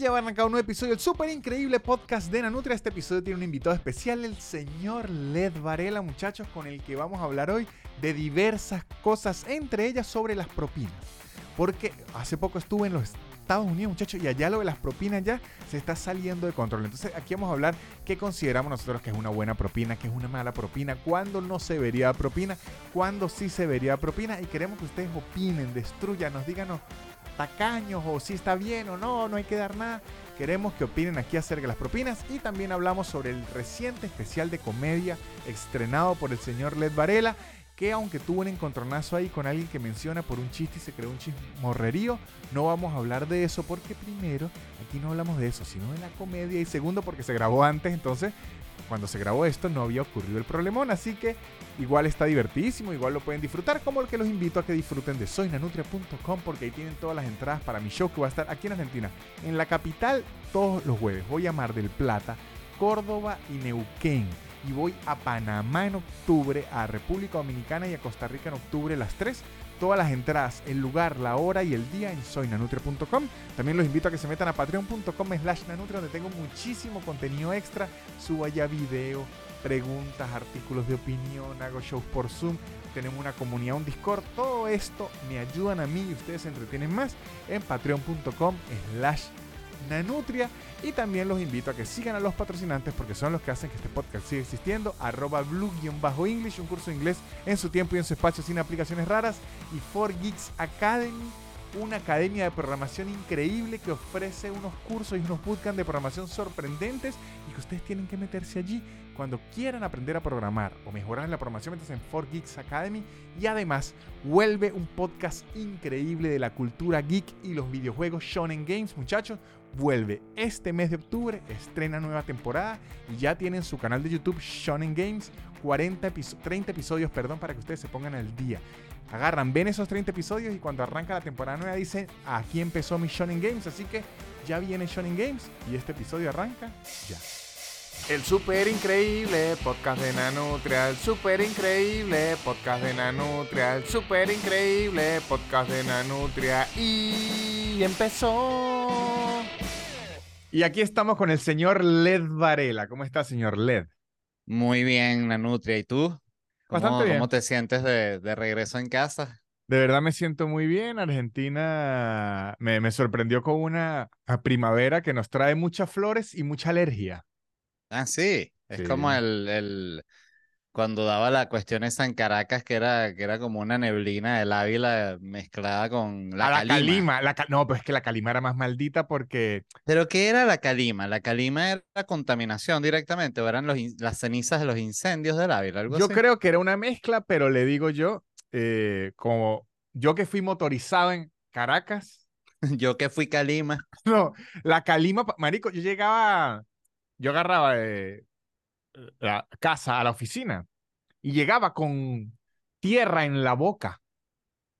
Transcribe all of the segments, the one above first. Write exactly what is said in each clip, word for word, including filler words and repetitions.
lleva arrancado un nuevo episodio del súper increíble podcast de Nanutria. Este episodio tiene un invitado especial, el señor Led Varela, muchachos, con el que vamos a hablar hoy de diversas cosas, entre ellas sobre las propinas. Porque hace poco estuve en los Estados Unidos, muchachos, y allá lo de las propinas ya se está saliendo de control. Entonces aquí vamos a hablar qué consideramos nosotros que es una buena propina, qué es una mala propina, cuándo no se vería propina, cuándo sí se vería propina. Y queremos que ustedes opinen, destruyanos, díganos tacaños o si está bien o no, no hay que dar nada. Queremos que opinen aquí acerca de las propinas. Y también hablamos sobre el reciente especial de comedia estrenado por el señor Led Varela, que aunque tuvo un encontronazo ahí con alguien que menciona por un chiste y se creó un chismorrerío, no vamos a hablar de eso porque primero, aquí no hablamos de eso, sino de la comedia, y segundo porque se grabó antes, entonces cuando se grabó esto no había ocurrido el problemón, así que igual está divertidísimo, igual lo pueden disfrutar, como el que los invito a que disfruten de Soy Nanutria punto com porque ahí tienen todas las entradas para mi show que va a estar aquí en Argentina, en la capital, todos los jueves. Voy a Mar del Plata, Córdoba y Neuquén. Y voy a Panamá en octubre, a República Dominicana y a Costa Rica en octubre, las tres. Todas las entradas, el lugar, la hora y el día en Soy Nanutria punto com. También los invito a que se metan a patreon punto com slash nanutria, donde tengo muchísimo contenido extra. Subo allá videos, preguntas, artículos de opinión, hago shows por Zoom. Tenemos una comunidad, un Discord. Todo esto me ayudan a mí y ustedes se entretienen más en patreon punto com slash nanutria. Y también los invito a que sigan a los patrocinantes porque son los que hacen que este podcast siga existiendo. Arroba Vlue English, un curso de inglés en su tiempo y en su espacio sin aplicaciones raras. Y four geeks Academy, una academia de programación increíble que ofrece unos cursos y unos bootcamps de programación sorprendentes y que ustedes tienen que meterse allí cuando quieran aprender a programar o mejorar la programación. Métanse en four geeks Academy. Y además vuelve un podcast increíble de la cultura geek y los videojuegos, Shonen Games, muchachos. Vuelve este mes de octubre, estrena nueva temporada y ya tienen su canal de YouTube Shonen Games, cuarenta episodios, treinta episodios, perdón, para que ustedes se pongan al día. Agarran, ven esos treinta episodios y cuando arranca la temporada nueva dicen, aquí empezó mi Shonen Games, así que ya viene Shonen Games y este episodio arranca ya. El super increíble podcast de Nanutria, el super increíble podcast de Nanutria, el super increíble podcast de Nanutria y empezó. Y aquí estamos con el señor Led Varela. ¿Cómo estás, señor Led? Muy bien, Nanutria. ¿Y tú? ¿Cómo, Bastante bien. ¿Cómo te sientes de, de regreso en casa? De verdad me siento muy bien. Argentina me, me sorprendió con una primavera que nos trae muchas flores y mucha alergia. Ah, sí. Es sí. como el, el... cuando daba la cuestión esa en Caracas, que era, que era como una neblina del Ávila mezclada con la, la calima. calima la cal- no, pero es que la calima era más maldita porque... ¿Pero qué era la calima? ¿La calima era la contaminación directamente? ¿O eran los in- las cenizas de los incendios del Ávila? Algo yo así. Creo que era una mezcla, pero le digo yo, eh, como yo que fui motorizado en Caracas... yo que fui calima. No, la calima, marico, yo llegaba... Yo agarraba... Eh, la casa a la oficina y llegaba con tierra en la boca.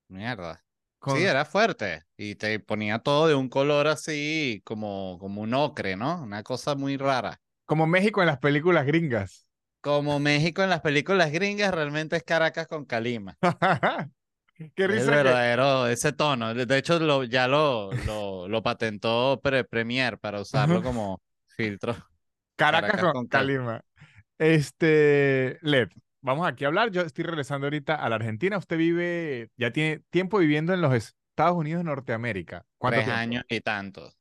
Mierda. Con... Sí, era fuerte y te ponía todo de un color así como, como un ocre, ¿no? Una cosa muy rara. Como México en las películas gringas. Como México en las películas gringas, realmente es Caracas con calima. Qué risa. Es verdadero, que... ese tono. De hecho, lo, ya lo, lo, lo patentó pre- Premier para usarlo como filtro. Caracas, Caracas con, con calima. Este, Led, vamos aquí a hablar. Yo estoy regresando ahorita a la Argentina. Usted vive, ya tiene tiempo viviendo en los Estados Unidos de Norteamérica. ¿Cuántos Tres tiempo? años y tantos.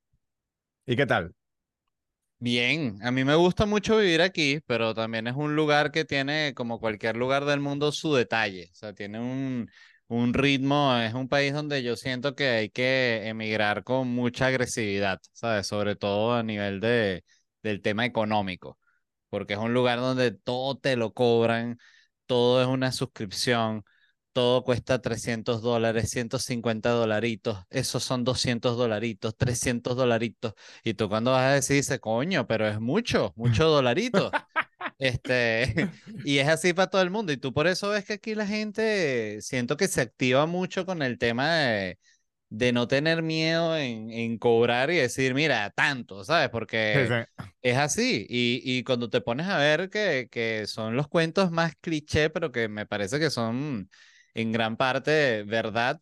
¿Y qué tal? Bien, a mí me gusta mucho vivir aquí, pero también es un lugar que tiene, como cualquier lugar del mundo, su detalle. O sea, tiene un, un ritmo, es un país donde yo siento que hay que emigrar con mucha agresividad, ¿sabes? Sobre todo a nivel de, del tema económico. Porque es un lugar donde todo te lo cobran, todo es una suscripción, todo cuesta trescientos dólares, ciento cincuenta dolaritos, esos son doscientos dolaritos, trescientos dolaritos. Y tú cuando vas a decir, dices, coño, pero es mucho, mucho dolarito. este, y es así para todo el mundo. Y tú por eso ves que aquí la gente, siento que se activa mucho con el tema de... de no tener miedo en, en cobrar y decir, mira, tanto, ¿sabes? Porque sí, sí. es así. Y, y cuando te pones a ver que, que son los cuentos más cliché, pero que me parece que son en gran parte verdad,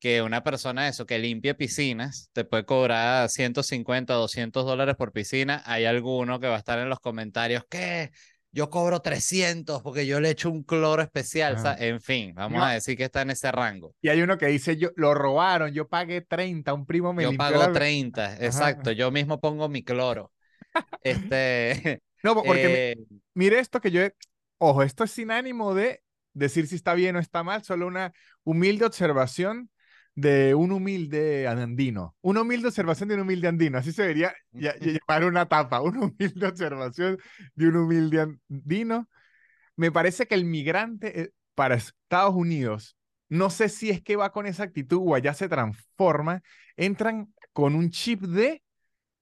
que una persona eso, que limpie piscinas, te puede cobrar ciento cincuenta, doscientos dólares por piscina. Hay alguno que va a estar en los comentarios que yo cobro trescientos porque yo le echo un cloro especial. Ah. En fin, vamos no. a decir que está en ese rango. Y hay uno que dice, yo lo robaron, yo pagué treinta, un primo me limpió. Yo pago la... treinta, ajá, exacto, yo mismo pongo mi cloro. este No, porque eh... mire esto que yo... Ojo, esto es sin ánimo de decir si está bien o está mal, solo una humilde observación de un humilde andino. Una humilde observación de un humilde andino. Así se debería llamar una tapa. Una humilde observación de un humilde andino. Me parece que el migrante para Estados Unidos, no sé si es que va con esa actitud o allá se transforma, entran con un chip de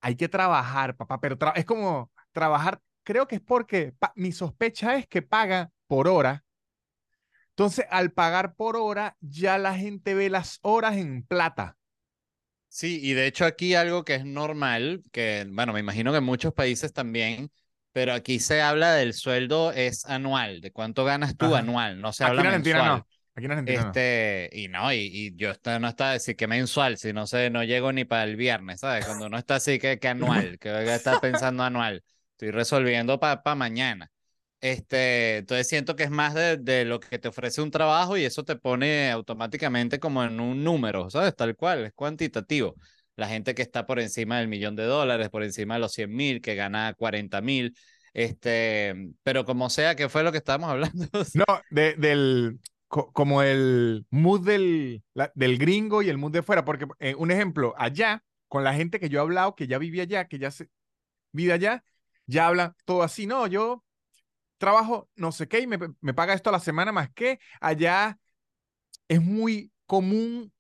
hay que trabajar, papá, pero tra es como trabajar, creo que es porque mi sospecha es que paga por hora. Entonces, al pagar por hora, ya la gente ve las horas en plata. Sí, y de hecho aquí algo que es normal, que bueno, me imagino que en muchos países también, pero aquí se habla del sueldo es anual, de cuánto ganas tú. Ajá. Anual, no se aquí habla en Argentina mensual. No. Aquí en Argentina este, no. Y no, y, y yo está, no está decir que mensual, si no sé, no llego ni para el viernes, ¿sabes? Cuando uno está así que, que anual, que está pensando anual, estoy resolviendo para pa mañana. Este, entonces siento que es más de, de lo que te ofrece un trabajo y eso te pone automáticamente como en un número, ¿sabes? Tal cual, es cuantitativo. La gente que está por encima del millón de dólares, por encima de los cien mil, que gana cuarenta mil, este, pero como sea, ¿qué fue lo que estábamos hablando? No, de, del, co, como el mood del, la, del gringo y el mood de fuera, porque eh, un ejemplo, allá, con la gente que yo he hablado, que ya vivía allá, que ya se, vive allá, ya habla todo así, no, yo... trabajo no sé qué y me, me paga esto a la semana más que allá es muy común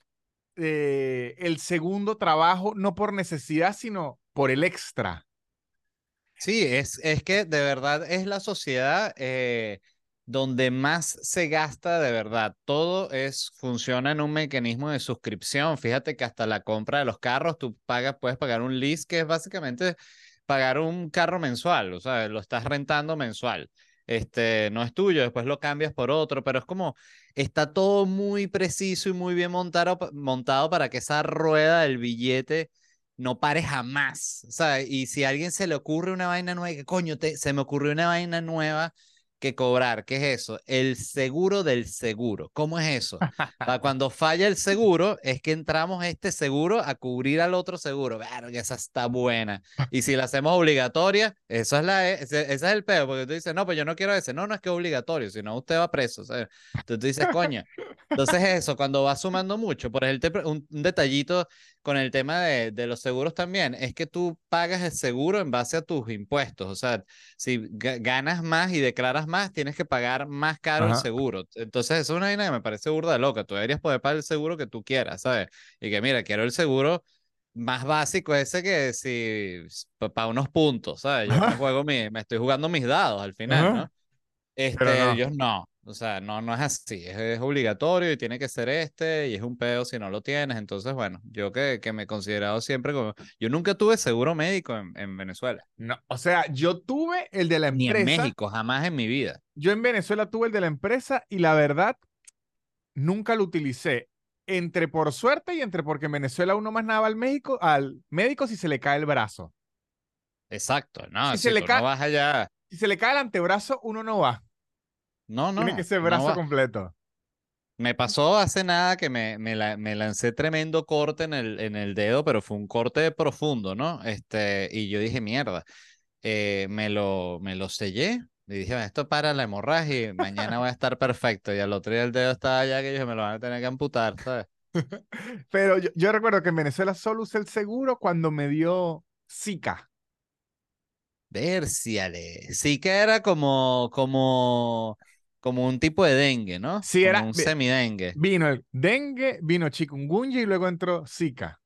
eh, el segundo trabajo no por necesidad sino por el extra. Sí, es, es que de verdad es la sociedad eh, donde más se gasta de verdad. Todo es, funciona en un mecanismo de suscripción. Fíjate que hasta la compra de los carros tú pagas, puedes pagar un lease que es básicamente... pagar un carro mensual, o sea, lo estás rentando mensual, este, no es tuyo, después lo cambias por otro, pero es como, está todo muy preciso y muy bien montado, montado para que esa rueda del billete no pare jamás, o sea, y si a alguien se le ocurre una vaina nueva, que coño, te, se me ocurrió una vaina nueva que cobrar, ¿qué es eso? El seguro del seguro, ¿cómo es eso? O sea, cuando falla el seguro, es que entramos este seguro a cubrir al otro seguro, verga, esa está buena, y si la hacemos obligatoria, eso es la, ese, ese es el peo, porque tú dices, no, pues yo no quiero ese, no, no es que es obligatorio, si no usted va preso, o sea, entonces tú dices, coño, entonces eso, cuando va sumando mucho, por ejemplo, un, un detallito con el tema de, de los seguros también, es que tú pagas el seguro en base a tus impuestos, o sea, si ganas más y declaras más, tienes que pagar más caro. Ajá. El seguro, entonces eso es una vaina que me parece burda de loca, tú deberías poder pagar el seguro que tú quieras, ¿sabes? Y que mira, quiero el seguro más básico ese que si, para unos puntos, ¿sabes? Yo me, juego mi, me estoy jugando mis dados al final. Ajá. ¿No? Este, no. Ellos no. O sea, no, no es así, es, es obligatorio y tiene que ser este, y es un pedo si no lo tienes, entonces, bueno, yo que, que me he considerado siempre como, yo nunca tuve seguro médico en, en Venezuela. No, o sea, yo tuve el de la empresa. Ni en México, jamás en mi vida. Yo en Venezuela tuve el de la empresa y la verdad, nunca lo utilicé, entre por suerte y entre porque en Venezuela uno más nada va al médico, al médico si se le cae el brazo. Exacto, no, si, si se le cae, no vas allá. Si se le cae el antebrazo, uno no va. No, no. Tiene que ser brazo no completo. Me pasó hace nada que me, me, la, me lancé tremendo corte en el, en el dedo, pero fue un corte profundo, ¿no? Este, y yo dije, mierda, eh, me, lo, me lo sellé. Y dije, esto para la hemorragia y mañana va a estar perfecto. Y al otro día el dedo estaba allá que yo me lo van a tener que amputar, ¿sabes? Pero yo, yo recuerdo que en Venezuela solo usé el seguro cuando me dio Zika. Versiale. Zika era como... como... como un tipo de dengue, ¿no? Sí, como era un semidengue. Vino el dengue, vino chikungunya y luego entró Zika.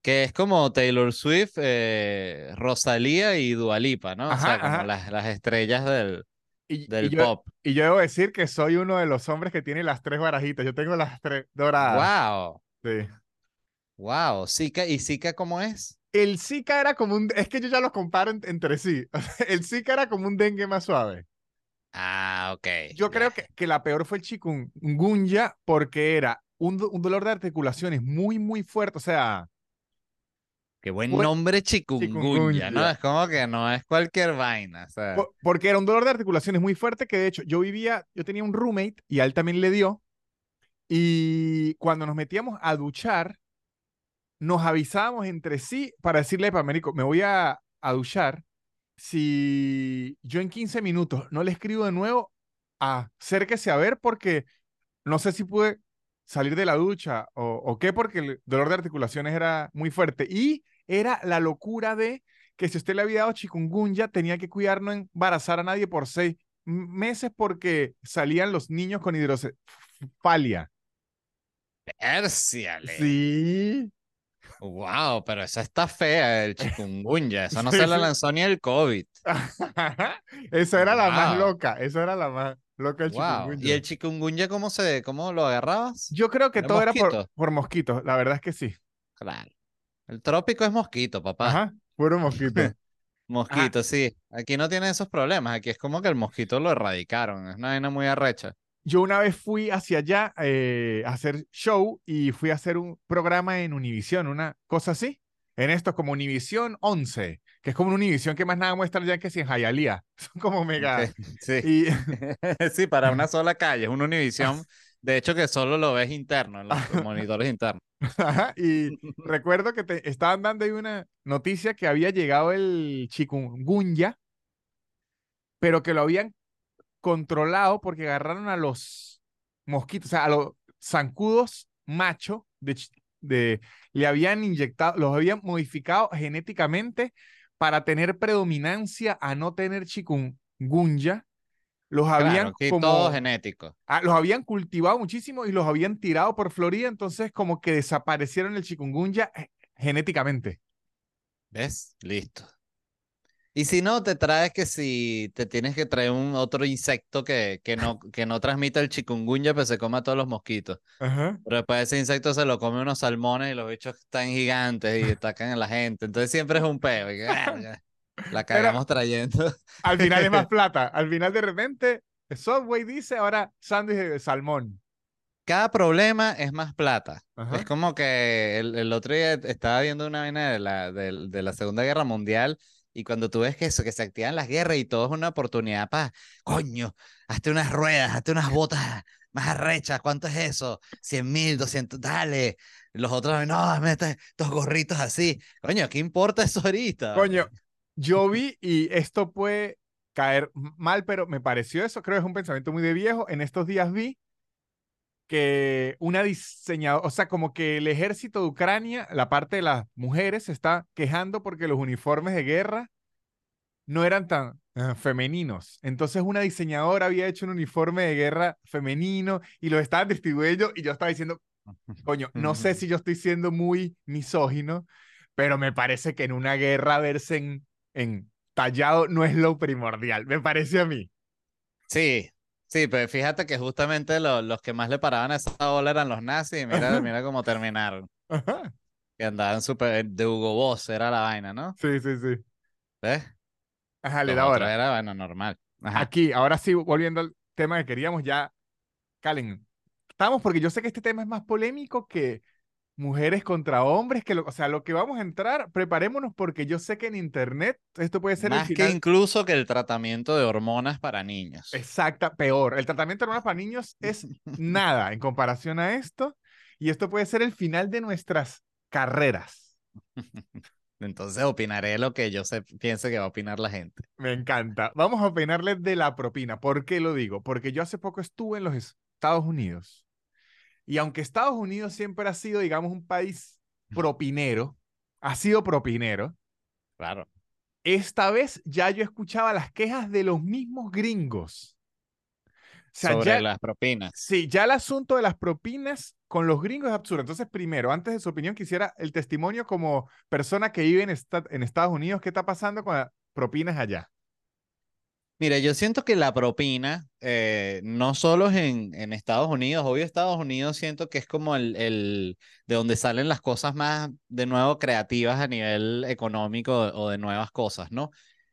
Que es como Taylor Swift, eh, Rosalía y Dua Lipa, ¿no? Ajá, o sea, ajá. Como las, las estrellas del, y, del y pop. Yo, y yo debo decir que soy uno de los hombres que tiene las tres barajitas. Yo tengo las tres doradas. ¡Wow! Sí. ¡Wow! Zika, ¿y Zika cómo es? El Zika era como un... Es que yo ya los comparo en, entre sí. El Zika era como un dengue más suave. Ah, ok. Yo creo que, que la peor fue el chikungunya porque era un, un dolor de articulaciones muy, muy fuerte. O sea... Qué buen por, nombre, chikungunya, chikungunya, ¿no? Es como que no es cualquier vaina. O sea. Por, porque era un dolor de articulaciones muy fuerte que, de hecho, yo vivía, yo tenía un roommate y a él también le dio. Y cuando nos metíamos a duchar, nos avisábamos entre sí para decirle, para Américo, me voy a, a duchar. Si yo en quince minutos no le escribo de nuevo, acérquese a ver porque no sé si pude salir de la ducha o, o qué, porque el dolor de articulaciones era muy fuerte. Y era la locura de que si usted le había dado chikungunya, tenía que cuidar no embarazar a nadie por seis meses porque salían los niños con hidrocefalia. Pérsiale. Sí. Wow, pero esa está fea, el chikungunya. Eso no sí, se la lanzó ni el COVID. Esa era wow. la más loca. Esa era la más... Lo que el wow. ¿Y el chikungunya cómo, se, cómo lo agarrabas? Yo creo que ¿Era todo mosquito? era por, por mosquitos, la verdad es que sí. Claro. El trópico es mosquito, papá. Ajá, puro mosquito. mosquito, ah. sí. Aquí no tienen esos problemas, aquí es como que el mosquito lo erradicaron, es una vaina muy arrecha. Yo una vez fui hacia allá eh, a hacer show y fui a hacer un programa en Univisión, una cosa así, en esto como Univisión once. Que es como una Univisión que más nada muestra ya que si en Hialeah. Son como mega... Sí, sí. Y... sí, para una sola calle. Es una Univisión, de hecho, que solo lo ves interno, en los monitores internos. Ajá, y recuerdo que te estaban dando ahí una noticia que había llegado el chikungunya, pero que lo habían controlado porque agarraron a los mosquitos, o sea, a los zancudos macho, de, de, le habían inyectado, los habían modificado genéticamente para tener predominancia a no tener chikungunya, los habían claro, como... todo genético. A, los habían cultivado muchísimo y los habían tirado por Florida, entonces como que desaparecieron el chikungunya genéticamente. ¿Ves? Listo. Y si no, te traes que si te tienes que traer un otro insecto que, que, no, que no transmita el chikungunya, pues se coma a todos los mosquitos. Ajá. Pero después ese insecto se lo come unos salmones y los bichos están gigantes y atacan a la gente. Entonces siempre es un peo. Que, ah, la cagamos Pero, trayendo. Al final es más plata. Al final de repente, Subway dice ahora sándwich de salmón. Cada problema es más plata. Ajá. Es como que el, el otro día estaba viendo una vaina de la, de, de la Segunda Guerra Mundial. Y cuando tú ves que eso, que se activan las guerras y todo es una oportunidad para, coño, hazte unas ruedas, hazte unas botas más arrechas, ¿cuánto es eso? cien mil, doscientos, dale. Los otros, no, dame estos gorritos así. Coño, ¿qué importa eso ahorita? Coño, yo vi, y esto puede caer mal, pero me pareció eso, creo que es un pensamiento muy de viejo. En estos días vi que una diseñadora, o sea, como que el ejército de Ucrania, la parte de las mujeres, se está quejando porque los uniformes de guerra no eran tan uh, femeninos. Entonces una diseñadora había hecho un uniforme de guerra femenino y lo estaban distribuyendo y yo estaba diciendo, coño, no sé si yo estoy siendo muy misógino, pero me parece que en una guerra verse en, en tallado no es lo primordial, me parece a mí. Sí. Sí, pero fíjate que justamente lo, los que más le paraban a esa ola eran los nazis. Mira, ajá, mira cómo terminaron. Ajá. Que andaban súper... De Hugo Boss era la vaina, ¿no? Sí, sí, sí. ¿Ves? Ajá, le da ahora. Era, bueno, normal. Ajá. Aquí, ahora sí, volviendo al tema que queríamos ya... Calen, estamos porque yo sé que este tema es más polémico que mujeres contra hombres. Que lo, o sea, lo que vamos a entrar, preparémonos porque yo sé que en internet esto puede ser... Más el que incluso que el tratamiento de hormonas para niños. Exacta, peor. El tratamiento de hormonas para niños es nada en comparación a esto. Y esto puede ser el final de nuestras carreras. Entonces opinaré lo que yo sé, piense que va a opinar la gente. Me encanta. Vamos a opinarle de la propina. ¿Por qué lo digo? Porque yo hace poco estuve en los Estados Unidos. Y aunque Estados Unidos siempre ha sido, digamos, un país propinero, ha sido propinero, claro. Esta vez ya yo escuchaba las quejas de los mismos gringos. O sea, sobre ya, las propinas. Sí, ya el asunto de las propinas con los gringos es absurdo. Entonces, primero, antes de su opinión, quisiera el testimonio como persona que vive en, esta, en Estados Unidos. ¿Qué está pasando con las propinas allá? Mira, yo siento que la propina, eh, no solo es en, en Estados Unidos, obvio Estados Unidos siento que es como el, el de donde salen las cosas más, de nuevo, creativas a nivel económico o de nuevas cosas, ¿no?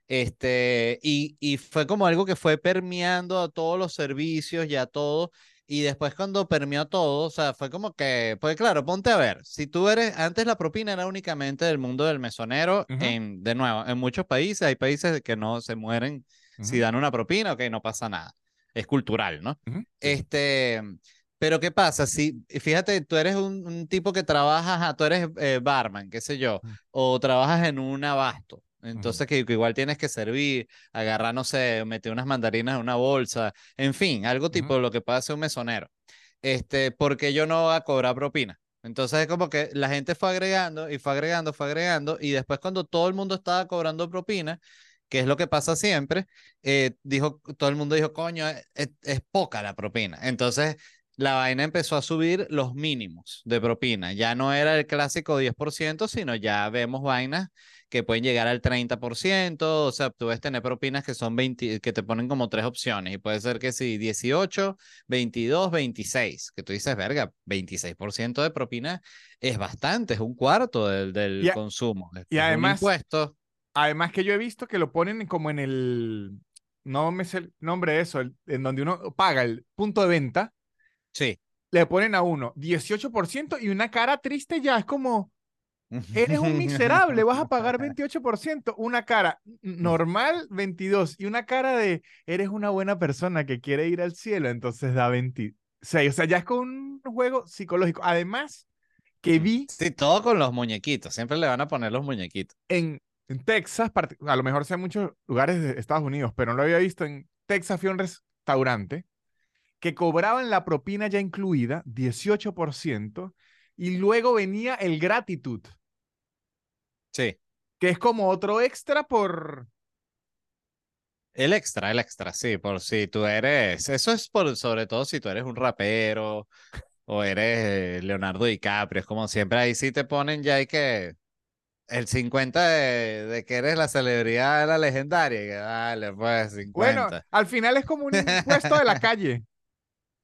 Este, y, y fue como algo que fue permeando a todos los servicios y a todo, Y después cuando permeó todo, o sea, fue como que, pues claro, ponte a ver, si tú eres, antes la propina era únicamente del mundo del mesonero, uh-huh. en, de nuevo, en muchos países, hay países que no se mueren, uh-huh. si dan una propina, ok, no pasa nada, es cultural, ¿no? Uh-huh. Este, pero ¿qué pasa? Si, fíjate, tú eres un, un tipo que trabajas, tú eres eh, barman, qué sé yo, uh-huh. o trabajas en un abasto. Entonces que, que igual tienes que servir, agarrar, no sé, meter unas mandarinas en una bolsa, en fin, algo tipo uh-huh. lo que puede hacer un mesonero, este, porque yo no voy a cobrar propina. Entonces es como que la gente fue agregando y fue agregando, fue agregando, y después cuando todo el mundo estaba cobrando propina, que es lo que pasa siempre, eh, dijo, todo el mundo dijo, coño, es, es, es poca la propina. Entonces la vaina empezó a subir los mínimos de propina. Ya no era el clásico diez por ciento, sino ya vemos vainas que pueden llegar al treinta por ciento, o sea, tú puedes tener propinas que son veinte, que te ponen como tres opciones, y puede ser que sí, dieciocho, veintidós, veintiséis, que tú dices, verga, veintiséis por ciento de propina es bastante, es un cuarto del, del y a, consumo. Es y además, además que yo he visto que lo ponen como en el, no me sé el nombre de eso, el, en donde uno paga el punto de venta, sí. Le ponen a uno dieciocho por ciento y una cara triste ya, es como... Eres un miserable, vas a pagar veintiocho por ciento, una cara normal veintidós y una cara de eres una buena persona que quiere ir al cielo, entonces da veintiséis. O sea, ya es con un juego psicológico. Además, que vi... Sí, todo con los muñequitos, siempre le van a poner los muñequitos. En, en Texas, a lo mejor sea en muchos lugares de Estados Unidos, pero no lo había visto, en Texas fui a un restaurante que cobraban la propina ya incluida, dieciocho por ciento, y luego venía el gratitud. Sí. Que es como otro extra por... El extra, el extra, sí, por si tú eres... Eso es por, sobre todo si tú eres un rapero o eres Leonardo DiCaprio, es como siempre, ahí sí te ponen ya hay que... El cincuenta de, de que eres la celebridad de la legendaria, que dale, pues, cincuenta. Bueno, al final es como un impuesto de la calle.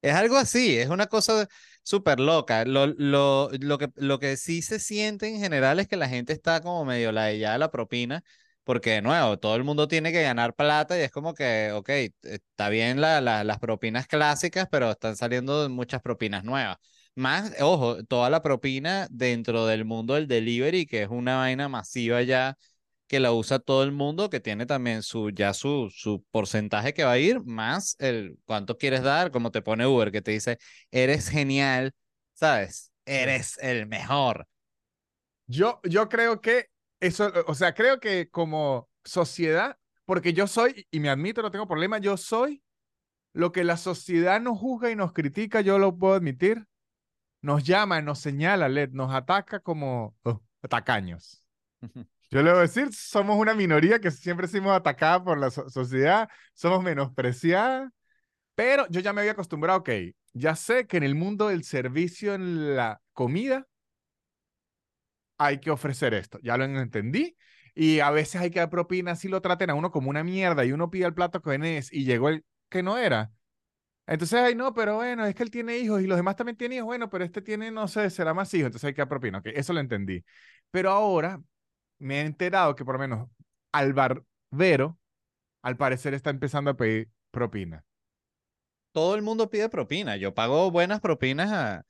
Es algo así, es una cosa súper loca. Lo, lo, lo, que, lo que sí se siente en general es que la gente está como medio ladillada de la propina, porque de nuevo, todo el mundo tiene que ganar plata y es como que, ok, está bien la, la, las propinas clásicas, pero están saliendo muchas propinas nuevas. Más, ojo, toda la propina dentro del mundo del delivery, que es una vaina masiva ya, que la usa todo el mundo, que tiene también su, ya su, su porcentaje que va a ir, más el cuánto quieres dar, como te pone Uber, que te dice, eres genial, ¿sabes? Eres el mejor. Yo, yo creo que eso, o sea, creo que como sociedad, porque yo soy, y me admito, no tengo problema, yo soy lo que la sociedad nos juzga y nos critica, yo lo puedo admitir, nos llama, nos señala, Led, nos ataca como oh, tacaños. Yo le voy a decir, somos una minoría que siempre fuimos atacada por la so sociedad, somos menospreciada, pero yo ya me había acostumbrado, ok, ya sé que en el mundo del servicio, en la comida, hay que ofrecer esto, ya lo entendí, y a veces hay que dar propina, si lo traten a uno como una mierda, y uno pide el plato que no es, y llegó el que no era. Entonces, ay, no, pero bueno, es que él tiene hijos, y los demás también tienen hijos, bueno, pero este tiene, no sé, será más hijos, entonces hay que dar propina, ok, eso lo entendí. Pero ahora... me he enterado que por lo menos al barbero, al parecer, está empezando a pedir propina. Todo el mundo pide propina. Yo pago buenas propinas a,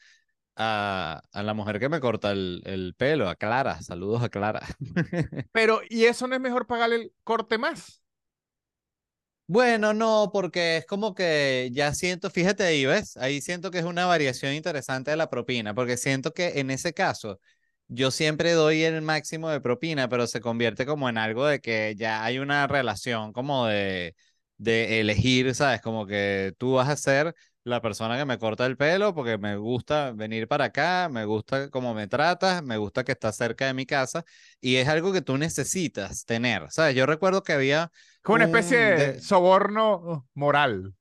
a, a la mujer que me corta el, el pelo, a Clara. Saludos a Clara. Pero, ¿y eso no es mejor pagarle el corte más? Bueno, no, porque es como que ya siento, fíjate ahí, ¿ves? Ahí siento que es una variación interesante de la propina, porque siento que en ese caso... yo siempre doy el máximo de propina, pero se convierte como en algo de que ya hay una relación como de, de elegir, ¿sabes? Como que tú vas a ser la persona que me corta el pelo porque me gusta venir para acá, me gusta cómo me tratas, me gusta que estás cerca de mi casa y es algo que tú necesitas tener, ¿sabes? Yo recuerdo que había... como una especie un... de soborno moral.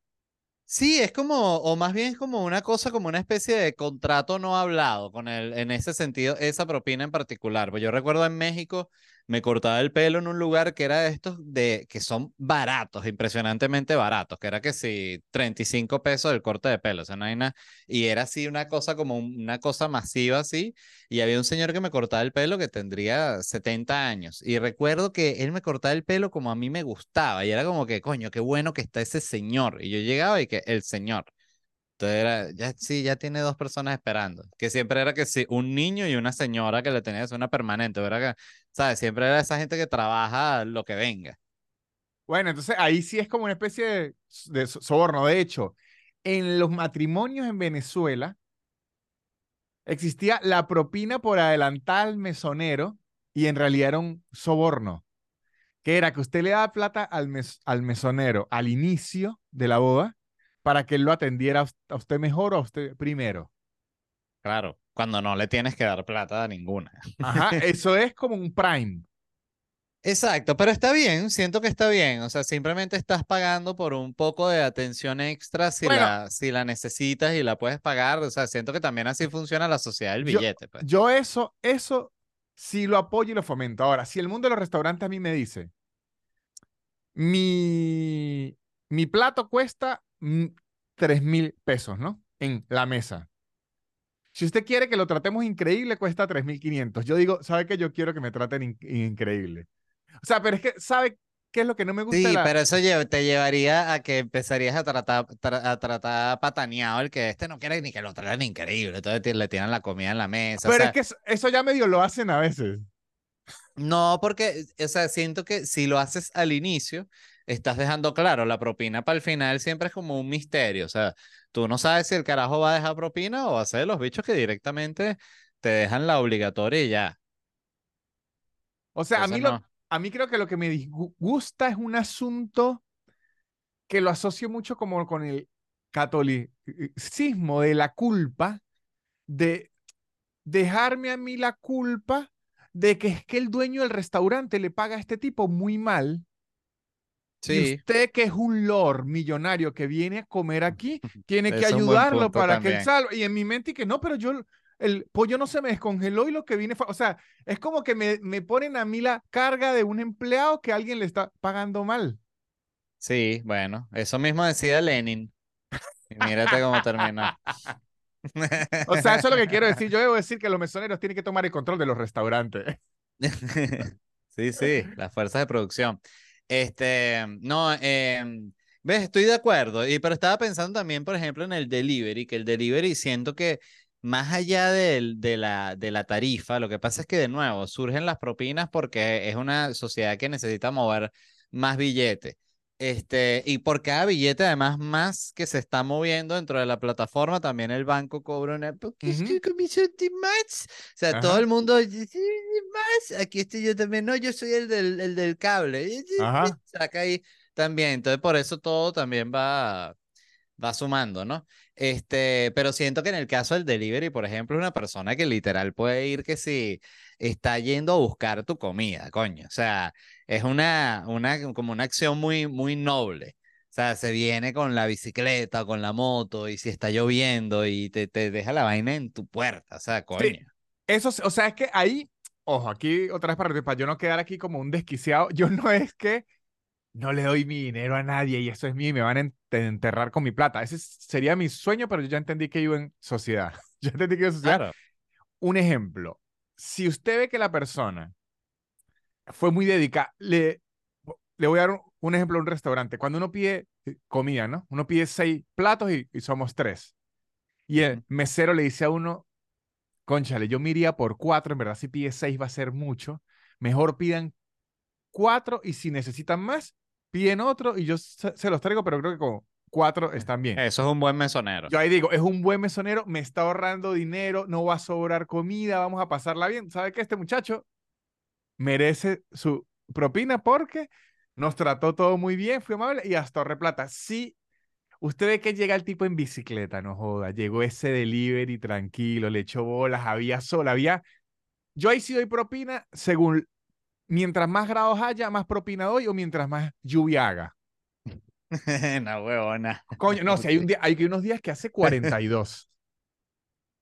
Sí, es como, o más bien es como una cosa, como una especie de contrato no hablado con el, en ese sentido, esa propina en particular. Pues yo recuerdo en México, me cortaba el pelo en un lugar que era de estos de, que son baratos, impresionantemente baratos, que era que sí, treinta y cinco pesos el corte de pelo, o sea, no hay nada, y era así una cosa como una cosa masiva así, y había un señor que me cortaba el pelo que tendría setenta años, y recuerdo que él me cortaba el pelo como a mí me gustaba, y era como que, coño, qué bueno que está ese señor, y yo llegaba y que el señor. Entonces era, ya, sí, ya tiene dos personas esperando. Que siempre era que sí, un niño y una señora que le tenía que hacer una permanente. ¿Verdad? ¿Sabes? Siempre era esa gente que trabaja lo que venga. Bueno, entonces ahí sí es como una especie de, de soborno. De hecho, en los matrimonios en Venezuela existía la propina por adelantar al mesonero y en realidad era un soborno. Que era que usted le daba plata al, mes, al mesonero al inicio de la boda para que él lo atendiera a usted mejor o a usted primero. Claro, cuando no le tienes que dar plata a ninguna. Ajá, eso es como un prime. Exacto, pero está bien, siento que está bien. O sea, simplemente estás pagando por un poco de atención extra si, bueno, la, si la necesitas y la puedes pagar. O sea, siento que también así funciona la sociedad del billete. Yo, pues. yo eso, eso sí lo apoyo y lo fomento. Ahora, si el mundo de los restaurantes a mí me dice, mi, mi plato cuesta tres mil pesos, ¿no? En la mesa. Si usted quiere que lo tratemos increíble, cuesta tres mil quinientos. Yo digo, ¿sabe qué? Yo quiero que me traten in increíble. O sea, pero es que, ¿sabe qué es lo que no me gusta? Sí, la... pero eso te llevaría a que empezarías a tratar, tra a tratar pataneado el que este no quiere ni que lo traten increíble. Entonces le tiran la comida en la mesa. Pero o sea... es que eso ya medio lo hacen a veces. No, porque, o sea, siento que si lo haces al inicio, estás dejando claro, la propina para el final siempre es como un misterio. O sea, tú no sabes si el carajo va a dejar propina o va a ser los bichos que directamente te dejan la obligatoria y ya. O sea, entonces, a mí no. lo... A mí creo que lo que me disgusta es un asunto que lo asocio mucho como con el catolicismo de la culpa, de dejarme a mí la culpa de que es que el dueño del restaurante le paga a este tipo muy mal. Sí. Y usted, que es un lord millonario que viene a comer aquí, tiene que ayudarlo para también. que él salve. Y en mi mente, que no, pero yo... el pollo no se me descongeló y lo que vine fue... O sea, es como que me, me ponen a mí la carga de un empleado que alguien le está pagando mal. Sí, bueno, eso mismo decía Lenin. Y mírate cómo terminó. O sea, eso es lo que quiero decir. Yo debo decir que los mesoneros tienen que tomar el control de los restaurantes. Sí, sí, las fuerzas de producción. Este, no, eh... ¿ves? Estoy de acuerdo. Y, pero estaba pensando también, por ejemplo, en el delivery, que el delivery siento que más allá de, de, la, de la tarifa, lo que pasa es que de nuevo surgen las propinas porque es una sociedad que necesita mover más billetes. Este, y por cada billete, además, más que se está moviendo dentro de la plataforma, también el banco cobra una uh-huh. comisión de más. O sea, ajá, todo el mundo más. Aquí estoy yo también. No, yo soy el del, el del cable. Ajá. Saca ahí también. Entonces, por eso todo también va... va sumando, ¿no? Este, pero siento que en el caso del delivery, por ejemplo, una persona que literal puede ir que si está yendo a buscar tu comida, coño, o sea, es una, una, como una acción muy, muy noble, o sea, se viene con la bicicleta, con la moto, y si está lloviendo, y te, te deja la vaina en tu puerta, o sea, coño. Sí, eso, o sea, es que ahí, ojo, aquí otra vez para, para yo no quedar aquí como un desquiciado, yo no es que no le doy mi dinero a nadie y eso es mío y me van a enterrar con mi plata. Ese sería mi sueño, pero yo ya entendí que vivo en sociedad. Yo entendí que vivo en sociedad. Claro. Un ejemplo. Si usted ve que la persona fue muy dedicada, le, le voy a dar un, un ejemplo a un restaurante. Cuando uno pide comida, ¿no? Uno pide seis platos y, y somos tres. Y el mesero le dice a uno, cónchale, yo me iría por cuatro. En verdad, si pide seis va a ser mucho. Mejor pidan cuatro y si necesitan más, piden otro y yo se los traigo, pero creo que como cuatro están bien. Eso es un buen mesonero. Yo ahí digo, es un buen mesonero, me está ahorrando dinero, no va a sobrar comida, vamos a pasarla bien. ¿Sabe qué? Este muchacho merece su propina porque nos trató todo muy bien, fue amable y hasta ahorré plata. Sí, usted ve que llega el tipo en bicicleta, no joda, llegó ese delivery tranquilo, le echó bolas, había sol, había... Yo ahí sí doy propina según... Mientras más grados haya, más propina doy o mientras más lluvia haga. No, huevona. Coño, no, si hay, un día, hay unos días que hace cuarenta y dos.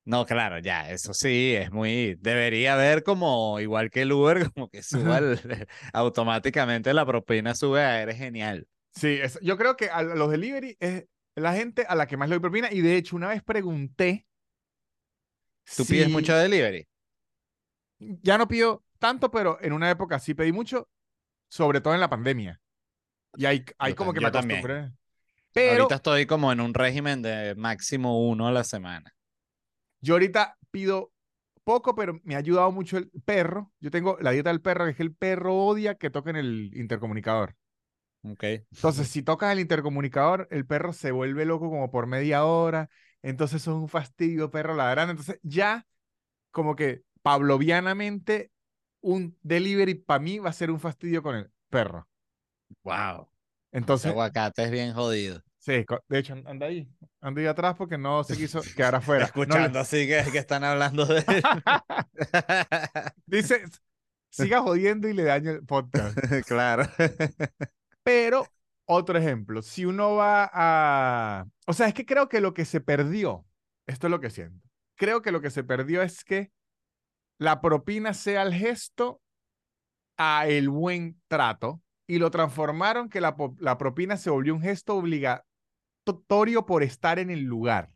No, claro, ya, eso sí, es muy... Debería haber como, igual que el Uber, como que suba el, automáticamente la propina sube a eres genial. Sí, es, yo creo que a los delivery es la gente a la que más le doy propina y de hecho una vez pregunté... ¿Tú si... pides mucho delivery? Ya no pido... tanto, pero en una época sí pedí mucho, sobre todo en la pandemia. Y hay, hay como que yo me acostumbré. También. Pero ahorita estoy como en un régimen de máximo uno a la semana. Yo ahorita pido poco, pero me ha ayudado mucho el perro. Yo tengo la dieta del perro, que es que el perro odia que toquen el intercomunicador. Okay. Entonces, si tocas el intercomunicador, el perro se vuelve loco como por media hora. Entonces, son un fastidio, perro ladrando. Entonces, ya como que pavlovianamente un delivery para mí va a ser un fastidio con el perro. Wow. Entonces, el aguacate es bien jodido. Sí, de hecho, anda ahí. Anda ahí atrás porque no se quiso quedar afuera. Escuchando no le... así que, que están hablando de él. Dice, siga jodiendo y le daño el podcast. Claro. Pero, otro ejemplo, si uno va a... O sea, es que creo que lo que se perdió, esto es lo que siento, creo que lo que se perdió es que la propina sea el gesto a el buen trato y lo transformaron que la, la propina se volvió un gesto obligatorio por estar en el lugar.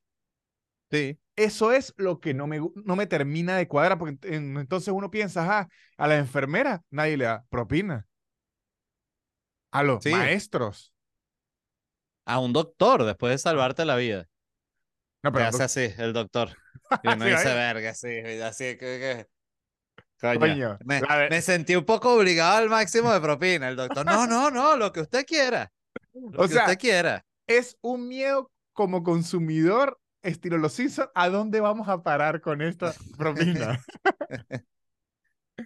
Sí. Eso es lo que no me, no me termina de cuadrar, porque entonces uno piensa, ah, a la enfermera nadie le da propina. A los sí. maestros. A un doctor, después de salvarte la vida. No, pero hace así, el doctor. Y me dice, verga, sí, así que... Coño, Coño me, me sentí un poco obligado al máximo de propina, el doctor. No, no, no, lo que usted quiera. Lo o que sea, usted quiera. Es un miedo como consumidor, estilo los Simpsons, ¿a dónde vamos a parar con esta propina?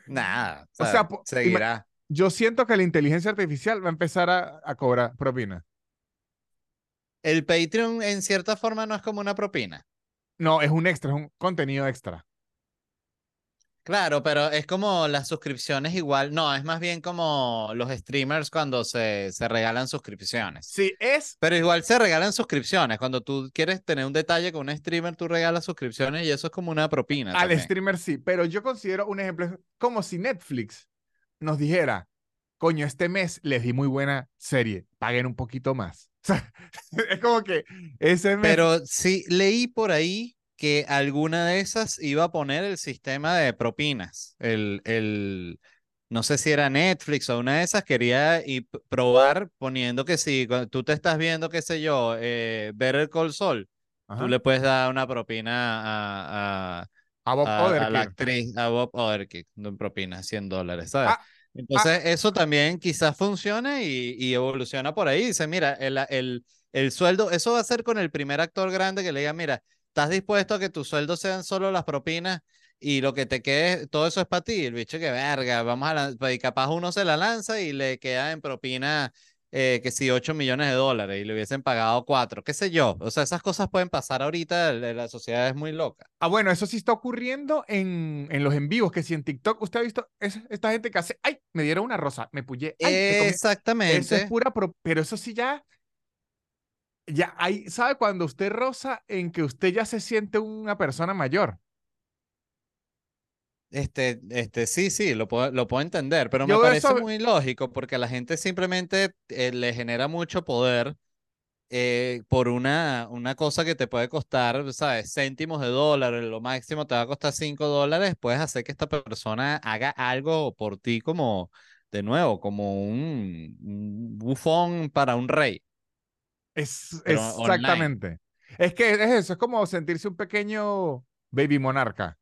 Nada, o sea, o sea seguirá. Yo siento que la inteligencia artificial va a empezar a, a cobrar propina. El Patreon, en cierta forma, no es como una propina. No, es un extra, es un contenido extra. Claro, pero es como las suscripciones igual. No, es más bien como los streamers cuando se, se regalan suscripciones. Sí, es... Pero igual se regalan suscripciones. Cuando tú quieres tener un detalle con un streamer, tú regalas suscripciones y eso es como una propina. Al también. Streamer sí, pero yo considero un ejemplo como si Netflix... nos dijera, coño, este mes les di muy buena serie, paguen un poquito más. O sea, es como que ese mes... Pero sí, leí por ahí que alguna de esas iba a poner el sistema de propinas. El, el, no sé si era Netflix o una de esas, quería y probar poniendo que si tú te estás viendo, qué sé yo, eh, Better Call Saul, ajá, tú le puedes dar una propina a... a A Bob Odenkirk. A la actriz, a Bob Odenkirk, en propina, cien dólares, ¿sabes? Ah, Entonces, ah, eso también quizás funcione y, y evoluciona por ahí. Dice, mira, el, el, el sueldo, eso va a ser con el primer actor grande que le diga, mira, ¿estás dispuesto a que tu sueldo sean solo las propinas y lo que te quede, todo eso es para ti? El bicho que verga, vamos a lanzar, y capaz uno se la lanza y le queda en propina, eh, que si ocho millones de dólares y le hubiesen pagado cuatro, qué sé yo. O sea, esas cosas pueden pasar ahorita, la, la sociedad es muy loca. Ah, bueno, eso sí está ocurriendo en, en los en vivos, que si en TikTok usted ha visto es, esta gente que hace, ay, me dieron una rosa, me pullé. Ay, exactamente. Eso es pura, pro, pero eso sí ya, ya hay, ¿sabe? Cuando usted rosa, en que usted ya se siente una persona mayor. Este, este, sí, sí, lo puedo, lo puedo entender, pero yo me parece eso... muy lógico, porque a la gente simplemente eh, le genera mucho poder eh, por una, una cosa que te puede costar, ¿sabes? Céntimos de dólares, lo máximo te va a costar cinco dólares, puedes hacer que esta persona haga algo por ti como, de nuevo, como un, un bufón para un rey. Es, exactamente. Online. Es que es eso, es como sentirse un pequeño baby monarca.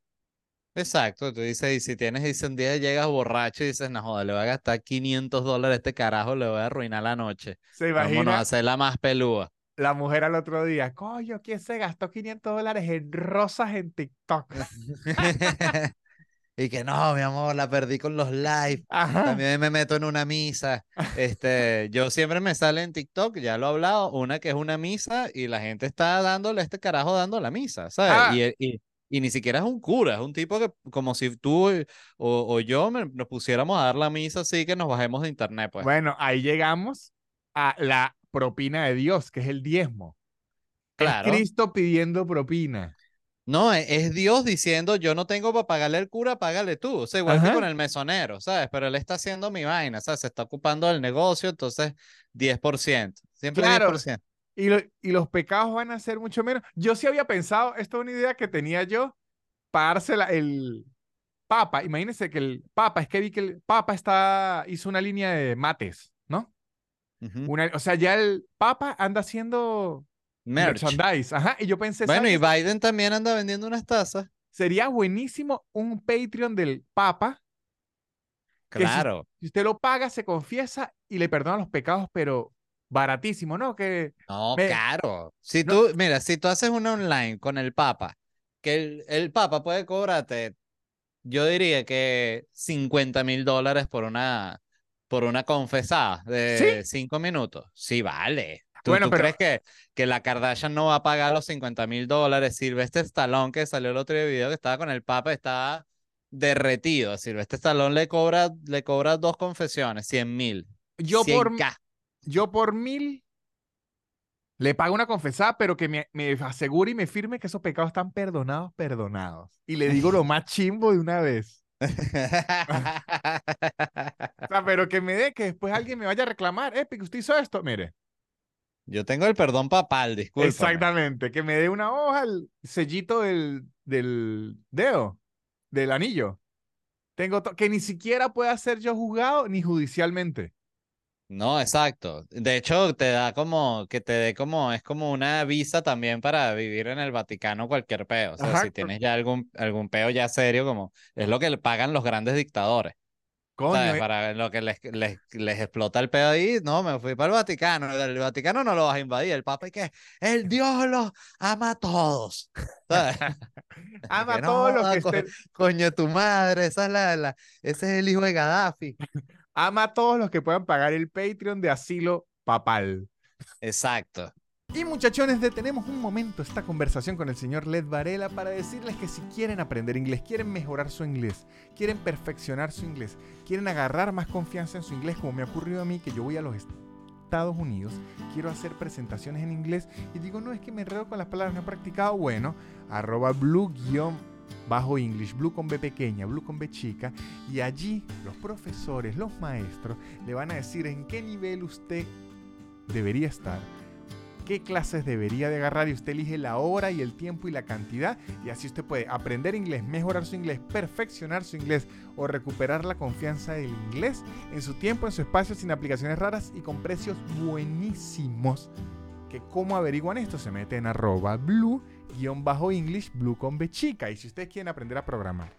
Exacto, tú dices, y si tienes, dice, un día llegas borracho y dices, no joder, le voy a gastar quinientos dólares a este carajo, le voy a arruinar la noche. Se imagina. Vámonos a hacerla más pelúa. La mujer al otro día, coño, ¿quién se gastó quinientos dólares en rosas en TikTok? Y que no, mi amor, la perdí con los live. Ajá. También me meto en una misa. Este, yo siempre me sale en TikTok, ya lo he hablado, una que es una misa y la gente está dándole, este carajo dando la misa, ¿sabes? Ah. Y, y Y ni siquiera es un cura, es un tipo que como si tú o, o yo me, nos pusiéramos a dar la misa así que nos bajemos de internet, pues. Bueno, ahí llegamos a la propina de Dios, que es el diezmo. Claro. Es Cristo pidiendo propina. No, es, es Dios diciendo, yo no tengo para pagarle al cura, págale tú. O sea, igual, ajá, que con el mesonero, ¿sabes? Pero él está haciendo mi vaina, ¿sabes? Se está ocupando del negocio, entonces diez por ciento. Siempre claro. diez por ciento. Y, lo, y los pecados van a ser mucho menos. Yo sí había pensado, esta es una idea que tenía yo, pagársela el Papa. Imagínense que el Papa, es que vi que el Papa está, hizo una línea de mates, ¿no? Uh-huh. Una, o sea, ya el Papa anda haciendo merch. Merchandise. Ajá, y yo pensé... Bueno, ¿sabes? Y Biden también anda vendiendo unas tazas. Sería buenísimo un Patreon del Papa. Claro. Si, si usted lo paga, se confiesa y le perdona los pecados, pero baratísimo, ¿no? Que no, me... caro. Si no... tú, mira, si tú haces una online con el Papa, que el, el Papa puede cobrarte, yo diría que cincuenta mil dólares por una... por una confesada de ¿sí? cinco minutos. Sí, vale. ¿Tú, bueno, ¿tú pero... crees que, que la Kardashian no va a pagar los cincuenta mil dólares? Sylvester Stallone, que salió el otro video, que estaba con el Papa, estaba derretido. Sylvester Stallone le cobra, le cobra dos confesiones, cien mil. Yo por, yo por mil le pago una confesada, pero que me, me asegure y me firme que esos pecados están perdonados, perdonados. Y le digo lo más chimbo de una vez. O sea, pero que me dé de, que después alguien me vaya a reclamar, eh, que usted hizo esto, mire, yo tengo el perdón papal, disculpa. Exactamente, que me dé una hoja, el sellito del, del dedo, del anillo. Tengo que ni siquiera pueda ser yo juzgado ni judicialmente. No, exacto. De hecho, te da como, que te dé como, es como una visa también para vivir en el Vaticano cualquier peo. O sea, ajá, si tienes ya algún, algún peo ya serio, como, es lo que le pagan los grandes dictadores. Coño. ¿Sabes? Eh. Para lo que les, les, les explota el peo ahí, no, me fui para el Vaticano. El Vaticano no lo vas a invadir. El Papa, ¿y qué? El Dios los ama a todos. ¿Sabes? Ama a todos los que, no, que estén. Coño, tu madre, esa es la, la, ese es el hijo de Gaddafi. Ama a todos los que puedan pagar el Patreon de Asilo Papal. Exacto. Y muchachones, detenemos un momento esta conversación con el señor Led Varela para decirles que si quieren aprender inglés, quieren mejorar su inglés, quieren perfeccionar su inglés, quieren agarrar más confianza en su inglés, como me ha ocurrido a mí, que yo voy a los Estados Unidos, quiero hacer presentaciones en inglés y digo, no, es que me enredo con las palabras, no he practicado, bueno, arroba blue guión bajo English, Blue con B pequeña, Blue con B chica, y allí los profesores, los maestros le van a decir en qué nivel usted debería estar, qué clases debería de agarrar, y usted elige la hora y el tiempo y la cantidad, y así usted puede aprender inglés, mejorar su inglés, perfeccionar su inglés o recuperar la confianza del inglés en su tiempo, en su espacio, sin aplicaciones raras y con precios buenísimos. Que ¿cómo averiguan esto? Se meten en arroba blue guión bajo English, Blue con B chica. Y si ustedes quieren aprender a programar,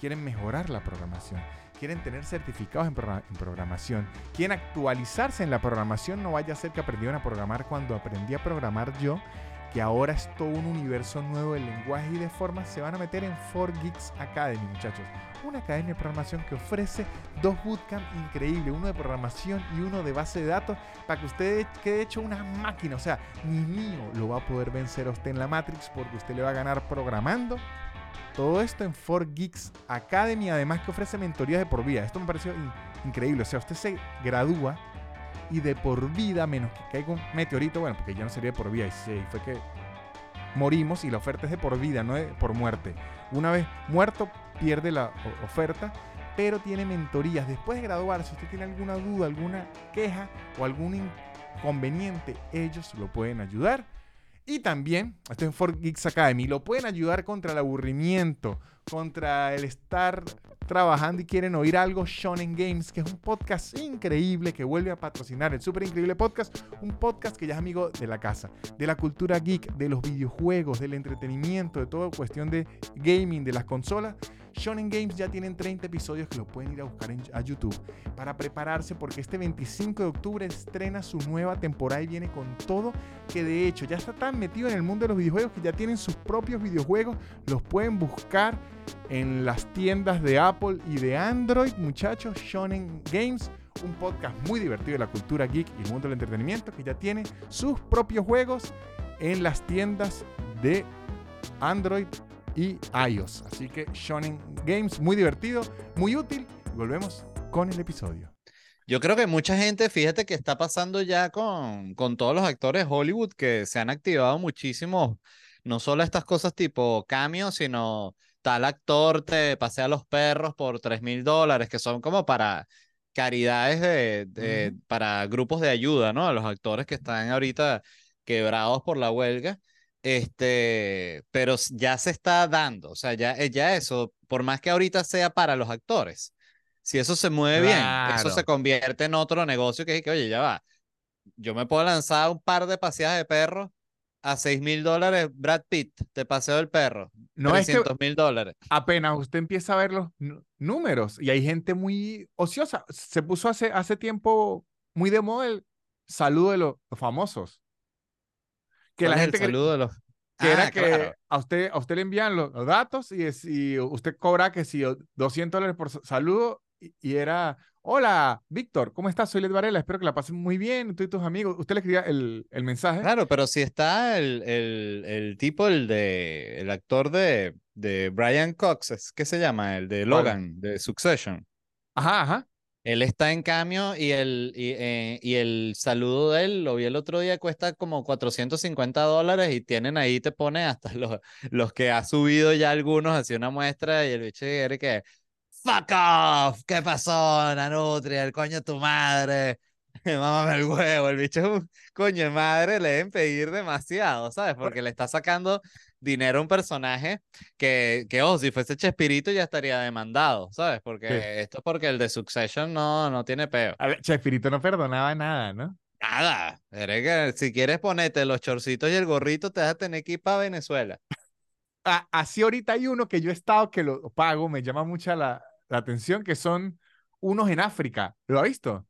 quieren mejorar la programación, quieren tener certificados en, programa, en programación, quieren actualizarse en la programación, no vaya a ser que aprendieron a programar cuando aprendí a programar yo, que ahora es todo un universo nuevo de lenguaje y de formas, se van a meter en four geeks Academy, muchachos. Una academia de programación que ofrece dos bootcamps increíbles, uno de programación y uno de base de datos, para que usted quede hecho una máquina. O sea, ni mío lo va a poder vencer a usted en la Matrix, porque usted le va a ganar programando. Todo esto en four geeks Academy, además que ofrece mentorías de por vida. Esto me pareció in- increíble. O sea, usted se gradúa y de por vida, menos que caiga un meteorito, bueno, porque ya no sería de por vida, y sí, fue que morimos y la oferta es de por vida, no de por muerte. Una vez muerto, pierde la oferta, pero tiene mentorías. Después de graduarse, si usted tiene alguna duda, alguna queja o algún inconveniente, ellos lo pueden ayudar. Y también, esto es four geeks Academy, lo pueden ayudar contra el aburrimiento, contra el estar trabajando y quieren oír algo. Shonen Games, que es un podcast increíble que vuelve a patrocinar el súper increíble podcast, un podcast que ya es amigo de la casa, de la cultura geek, de los videojuegos, del entretenimiento, de toda cuestión de gaming, de las consolas. Shonen Games ya tienen treinta episodios que lo pueden ir a buscar en, a YouTube para prepararse, porque este veinticinco de octubre estrena su nueva temporada y viene con todo, que de hecho ya está tan metido en el mundo de los videojuegos que ya tienen sus propios videojuegos, los pueden buscar en las tiendas de Apple y de Android, muchachos. Shonen Games, un podcast muy divertido de la cultura geek y el mundo del entretenimiento, que ya tiene sus propios juegos en las tiendas de Android y iOS. Así que Shonen Games, muy divertido, muy útil. Y volvemos con el episodio. Yo creo que mucha gente, fíjate que está pasando ya con, con todos los actores de Hollywood, que se han activado muchísimo, no solo estas cosas tipo cameo, sino tal actor te pasea a los perros por tres mil dólares, que son como para caridades de, de, uh-huh. para grupos de ayuda, ¿no? A los actores que están ahorita quebrados por la huelga. Este, pero ya se está dando, o sea, ya, ya eso, por más que ahorita sea para los actores, si eso se mueve claro. bien, eso se convierte en otro negocio que, que oye, ya va, yo me puedo lanzar un par de paseadas de perros a seis mil dólares, Brad Pitt, te paseo el perro, no es que mil dólares. Apenas usted empieza a ver los números, y hay gente muy ociosa. Se puso hace, hace tiempo muy de moda el saludo de los famosos. Que la gente el saludo que, de los... Que ah, era que claro. a, usted, a usted le envían los, los datos y, es, y usted cobra que si doscientos dólares por saludo, y, y era... Hola, Víctor, ¿cómo estás? Soy Led Varela, espero que la pasen muy bien, tú y tus amigos. Usted le escribía el, el mensaje. Claro, pero si está el, el, el tipo, el de el actor de, de Brian Cox, ¿qué se llama? El de Logan, de Succession. Ajá, ajá. Él está en cambio, y el, y, eh, y el saludo de él, lo vi el otro día, cuesta como cuatrocientos cincuenta dólares, y tienen ahí, te pone hasta los, los que ha subido ya algunos, así una muestra, y el bicho quiere que... Fuck off, ¿qué pasó, Nanutria? El coño de tu madre, mámame el huevo. El bicho es un coño de madre, le deben pedir demasiado, ¿sabes? Porque le está sacando dinero a un personaje que, que oh, si fuese Chespirito ya estaría demandado, ¿sabes? Porque sí. Esto es porque el de Succession no, no tiene peo. A ver, Chespirito no perdonaba nada, ¿no? Nada, que si quieres ponerte los chorcitos y el gorrito te vas a tener que ir para Venezuela. Ah, así ahorita hay uno que yo he estado que lo pago, me llama mucha la... la atención, que son unos en África. ¿Lo ha visto?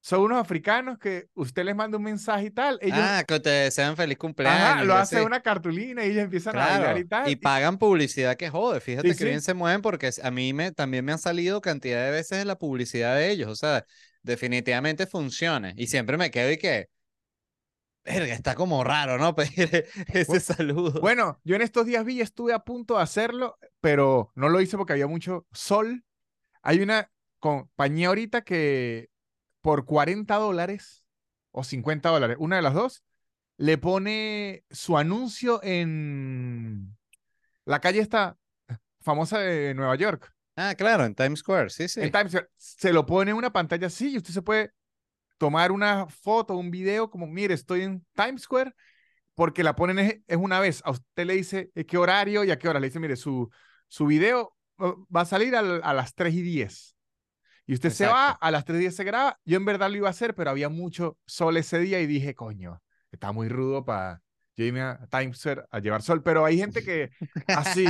Son unos africanos que usted les manda un mensaje y tal. Ellos... Ah, que te desean feliz cumpleaños. Ajá, lo hace sí. una cartulina y ellos empiezan claro. a bailar y tal. Y pagan publicidad que jode. Fíjate sí, que sí. bien se mueven, porque a mí me, también me han salido cantidad de veces la publicidad de ellos. O sea, definitivamente funciona. Y siempre me quedo y que... Verga, está como raro, ¿no? Pedir ese bueno, saludo. Bueno, yo en estos días vi, estuve a punto de hacerlo, pero no lo hice porque había mucho sol. Hay una compañía ahorita que por cuarenta dólares o cincuenta dólares, una de las dos, le pone su anuncio en la calle esta famosa de Nueva York. Ah, claro, en Times Square, sí, sí. En Times Square. Se lo pone en una pantalla así y usted se puede tomar una foto, un video, como, mire, estoy en Times Square, porque la ponen es, es una vez. A usted le dice qué horario y a qué hora. Le dice, mire, su, su video... va a salir a, a las tres y diez. Y usted Exacto. se va, a las tres y diez se graba. Yo en verdad lo iba a hacer, pero había mucho sol ese día y dije, coño, está muy rudo para yo irme a Times Square a llevar sol. Pero hay gente que así.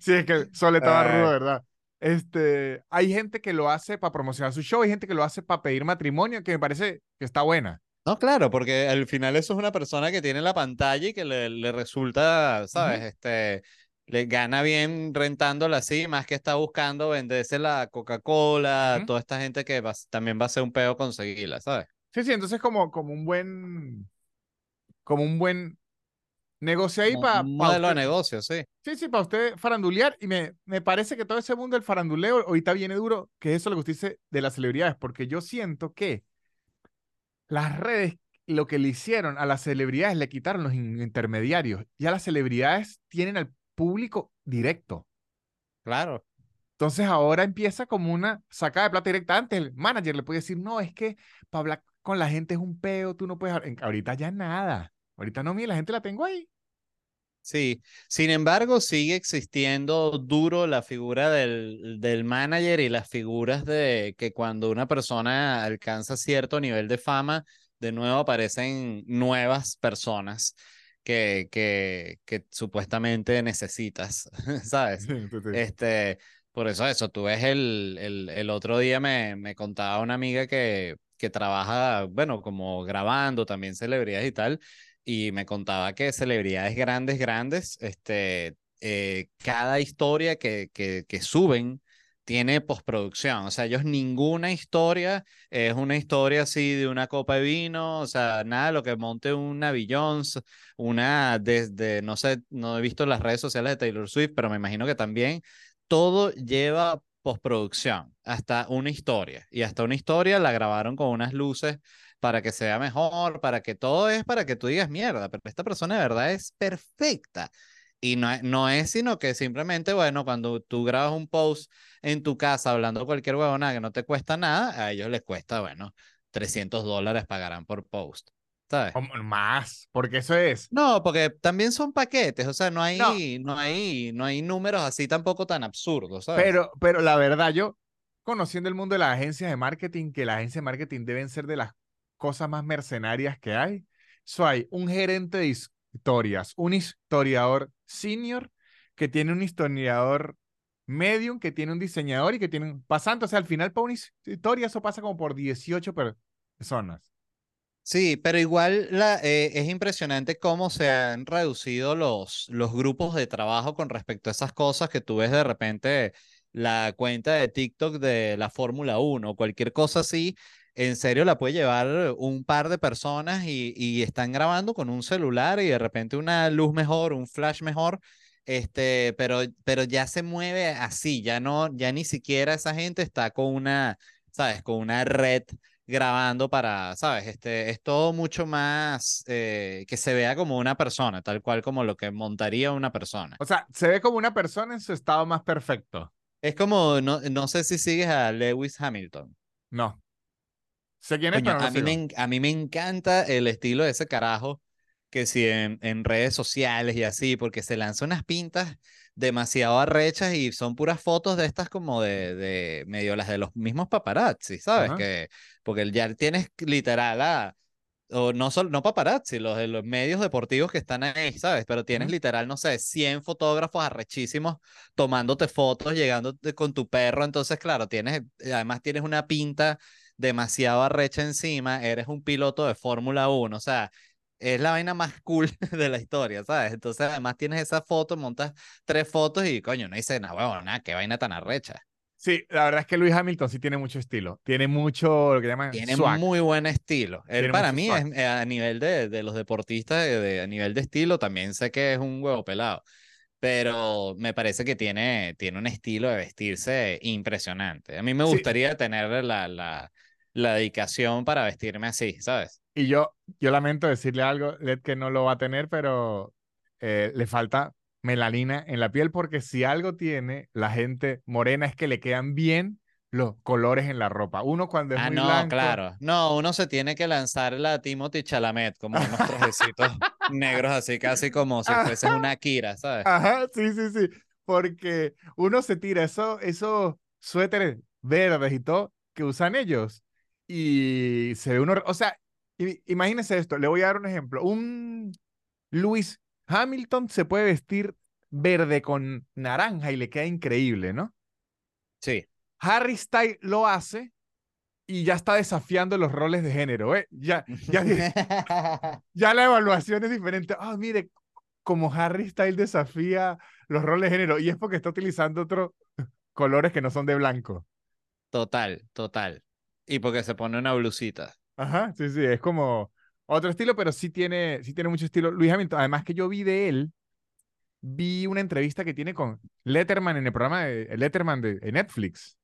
Sí, es que el sol estaba uh... rudo, ¿verdad? Este, hay gente que lo hace para promocionar su show, hay gente que lo hace para pedir matrimonio, que me parece que está buena. No, claro, porque al final eso es una persona que tiene la pantalla y que le, le resulta, ¿sabes? Uh-huh. Este, le gana bien rentándola así, más que está buscando venderse la Coca-Cola, uh-huh. toda esta gente que va, también va a ser un peo conseguirla, ¿sabes? Sí, sí, entonces como, como un buen, como un buen negocio ahí para... Un pa modelo usted, de negocio, sí. Sí, sí, para usted farandulear, y me, me parece que todo ese mundo del faranduleo ahorita viene duro, que eso es lo que usted dice de las celebridades, porque yo siento que las redes, lo que le hicieron a las celebridades, le quitaron los in intermediarios. Ya las celebridades tienen al público directo. Claro. Entonces ahora empieza como una sacada de plata directa. Antes el manager le puede decir, no, es que para hablar con la gente es un peo, tú no puedes... Ahorita ya nada. Ahorita no, mira, la gente la tengo ahí. Sí. Sin embargo, sigue existiendo duro la figura del, del manager y las figuras de que cuando una persona alcanza cierto nivel de fama, de nuevo aparecen nuevas personas que, que, que supuestamente necesitas, ¿sabes? Sí, sí, sí. Este, por eso eso, tú ves el, el, el otro día me, me contaba una amiga que, que trabaja, bueno, como grabando también celebridades y tal, y me contaba que celebridades grandes, grandes, este, eh, cada historia que, que, que suben tiene postproducción. O sea, ellos ninguna historia es una historia así de una copa de vino, o sea, nada de lo que monte una Beyoncé, una desde, no sé, no he visto las redes sociales de Taylor Swift, pero me imagino que también todo lleva postproducción, hasta una historia. Y hasta una historia la grabaron con unas luces para que sea mejor, para que todo es, para que tú digas mierda, pero esta persona de verdad es perfecta. Y no, no es sino que simplemente, bueno, cuando tú grabas un post en tu casa hablando cualquier huevonada que no te cuesta nada, a ellos les cuesta, bueno, trescientos dólares pagarán por post, ¿sabes? Más, porque eso es. No, porque también son paquetes, o sea, no hay, no. No hay, no hay números así tampoco tan absurdos, ¿sabes? Pero, pero la verdad, yo conociendo el mundo de las agencias de marketing, que las agencias de marketing deben ser de las cosas más mercenarias que hay. So, hay un gerente de historias, un historiador senior, que tiene un historiador medium, que tiene un diseñador y que tiene un pasante. O sea, al final para una historia eso pasa como por dieciocho personas. Sí, pero igual la, eh, es impresionante cómo se han reducido los, los grupos de trabajo con respecto a esas cosas que tú ves de repente la cuenta de TikTok de la Fórmula uno, cualquier cosa así, en serio la puede llevar un par de personas y, y están grabando con un celular y de repente una luz mejor, un flash mejor, este, pero, pero ya se mueve así, ya, no, ya ni siquiera esa gente está con una, ¿sabes? Con una red grabando para, ¿sabes? Este, es todo mucho más eh, que se vea como una persona, tal cual como lo que montaría una persona. O sea, se ve como una persona en su estado más perfecto. Es como, no, no sé si sigues a Lewis Hamilton. No. Sé quién es, Coño, pero no a, mí me, a mí me encanta el estilo de ese carajo, que si en, en redes sociales y así, porque se lanza unas pintas demasiado arrechas y son puras fotos de estas como de, de medio las de los mismos paparazzi, ¿sabes? Uh-huh. Que, porque ya tienes literal a, o no, solo, no paparazzi, los de los medios deportivos que están ahí, ¿sabes? Pero tienes uh-huh. literal, no sé, cien fotógrafos arrechísimos tomándote fotos, llegando con tu perro, entonces claro, tienes, además tienes una pinta demasiado arrecha encima, eres un piloto de Fórmula uno, o sea, es la vaina más cool de la historia, ¿sabes? Entonces, además tienes esa foto, montas tres fotos y, coño, no dices nada, bueno, nada, qué vaina tan arrecha. Sí, la verdad es que Lewis Hamilton sí tiene mucho estilo. Tiene mucho, lo que llaman Tiene swag. muy buen estilo. Él, para mí, es, a nivel de, de los deportistas, de, de, a nivel de estilo, también sé que es un huevo pelado. Pero me parece que tiene, tiene un estilo de vestirse impresionante. A mí me gustaría sí. tener la, la, la dedicación para vestirme así, ¿sabes? Y yo, yo lamento decirle algo, Led, que no lo va a tener, pero eh, le falta melanina en la piel, porque si algo tiene la gente morena es que le quedan bien los colores en la ropa. Uno cuando es ah, muy no, blanco... Ah, no, claro. No, uno se tiene que lanzar la Timothy Chalamet, como unos trajecitos negros, así casi como si fuese una Kira, ¿sabes? Ajá, sí, sí, sí. Porque uno se tira eso, esos suéteres verdes y todo que usan ellos y se ve uno... O sea... Imagínense esto, le voy a dar un ejemplo. Un Lewis Hamilton se puede vestir verde con naranja y le queda increíble, ¿no? Sí. Harry Styles lo hace y ya está desafiando los roles de género, ¿eh? Ya, ya, ya la evaluación es diferente. Ah, oh, mire, como Harry Styles desafía los roles de género y es porque está utilizando otros colores que no son de blanco. Total, total. Y porque se pone una blusita. Ajá, sí, sí, es como otro estilo, pero sí tiene, sí tiene mucho estilo Lewis Hamilton. Además que yo vi de él, vi una entrevista que tiene con Letterman en el programa de Letterman de, de Netflix.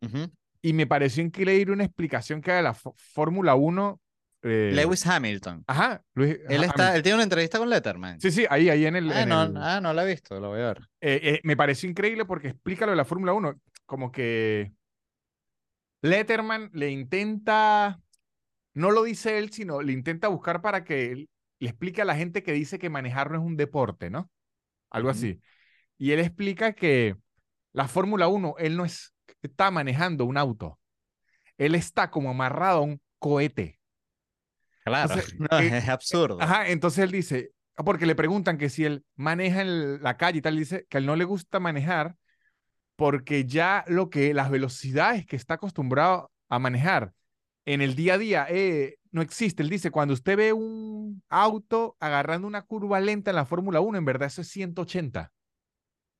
Uh-huh. Y me pareció increíble una explicación que da de la Fórmula uno. Eh... Lewis Hamilton. Ajá. Lewis, él, está, Hamilton. él tiene una entrevista con Letterman. Sí, sí, ahí, ahí en el... Ah, en no, el... ah no la he visto, la voy a ver. Eh, eh, me pareció increíble porque explica lo de la Fórmula uno, como que... Letterman le intenta, no lo dice él, sino le intenta buscar para que le explique a la gente que dice que manejar no es un deporte, ¿no? Algo uh-huh. así. Y él explica que la Fórmula uno, él no es, está manejando un auto. Él está como amarrado a un cohete. Claro, entonces, no, él, es absurdo. Ajá, entonces él dice, porque le preguntan que si él maneja en la calle y tal, dice que a él no le gusta manejar porque ya lo que las velocidades que está acostumbrado a manejar en el día a día eh, no existe. Él dice, cuando usted ve un auto agarrando una curva lenta en la Fórmula uno, en verdad eso es ciento ochenta.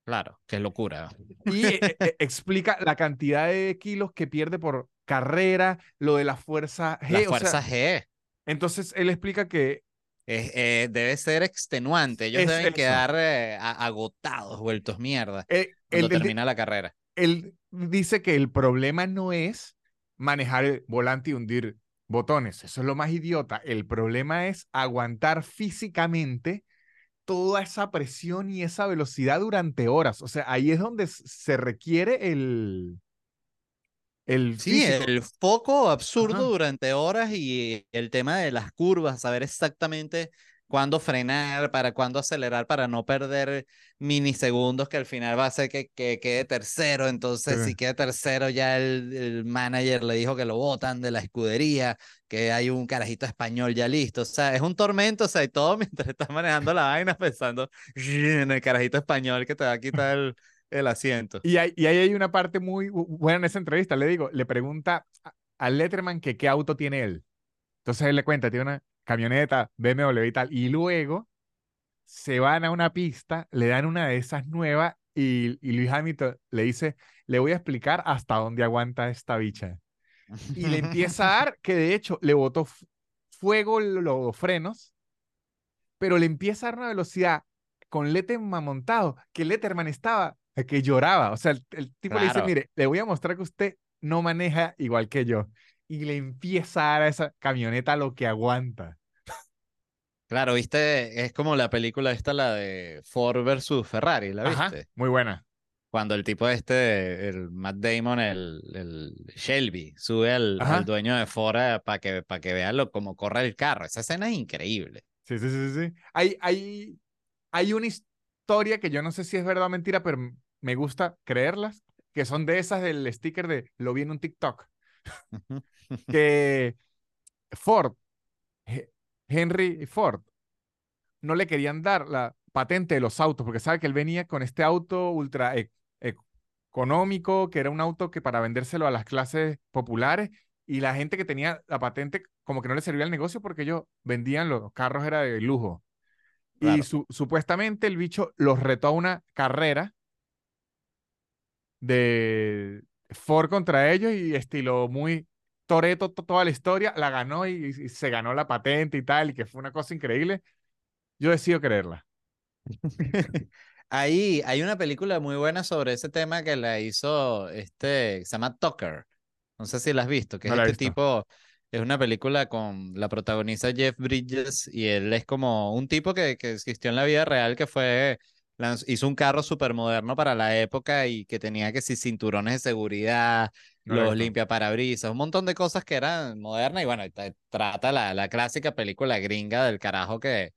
Claro, qué locura. Y eh, explica la cantidad de kilos que pierde por carrera, lo de la fuerza G. La fuerza o sea, G. Entonces él explica que Eh, eh, debe ser extenuante. Ellos es deben eso. quedar eh, agotados, vueltos mierda, eh, cuando él, termina él, la carrera. Él dice que el problema no es manejar el volante y hundir botones. Eso es lo más idiota. El problema es aguantar físicamente toda esa presión y esa velocidad durante horas. O sea, ahí es donde se requiere el... El sí, el foco absurdo Ajá. durante horas y el tema de las curvas, saber exactamente cuándo frenar, para cuándo acelerar, para no perder minisegundos, que al final va a hacer que, que quede tercero. Entonces, sí. si queda tercero, ya el, el manager le dijo que lo botan de la escudería, que hay un carajito español ya listo. O sea, es un tormento, o sea, y todo mientras estás manejando la vaina pensando en el carajito español que te va a quitar el, el asiento. Y ahí hay, y hay una parte muy buena en esa entrevista. Le digo, le pregunta a Letterman que qué auto tiene él. Entonces él le cuenta, tiene una camioneta, B M W y tal, y luego se van a una pista, le dan una de esas nuevas y, y Lewis Hamilton le dice, le voy a explicar hasta dónde aguanta esta bicha. Y le empieza a dar, que de hecho le botó fuego los frenos, pero le empieza a dar una velocidad con Letterman montado, que Letterman estaba, que lloraba. O sea, el, el tipo claro. le dice, mire, le voy a mostrar que usted no maneja igual que yo. Y le empieza a dar a esa camioneta lo que aguanta. Claro, viste, es como la película esta, la de Ford versus Ferrari, ¿la viste? Ajá, muy buena. Cuando el tipo este, el Matt Damon, el, el Shelby, sube al, al dueño de Ford para que, para que vea lo, cómo corre el carro. Esa escena es increíble. Sí, sí, sí, sí. Hay, hay, hay una historia que yo no sé si es verdad o mentira, pero me gusta creerlas, que son de esas del sticker de lo vi en un TikTok. Que Ford, Henry Ford, no le querían dar la patente de los autos porque sabe que él venía con este auto ultra e económico, que era un auto que para vendérselo a las clases populares, y la gente que tenía la patente como que no le servía al negocio porque ellos vendían los carros, era de lujo. Claro. Y su supuestamente el bicho los retó a una carrera de Ford contra ellos y estilo muy Toretto toda la historia, la ganó y, y se ganó la patente y tal, y que fue una cosa increíble. Yo decido creerla. Ahí hay una película muy buena sobre ese tema que la hizo este, se llama Tucker, no sé si la has visto, que no es este visto. Tipo, es una película con la protagonista Jeff Bridges y él es como un tipo que, que existió en la vida real, que fue... hizo un carro súper moderno para la época y que tenía que si cinturones de seguridad, no los limpiaparabrisas, un montón de cosas que eran modernas. Y bueno, trata la, la clásica película gringa del carajo que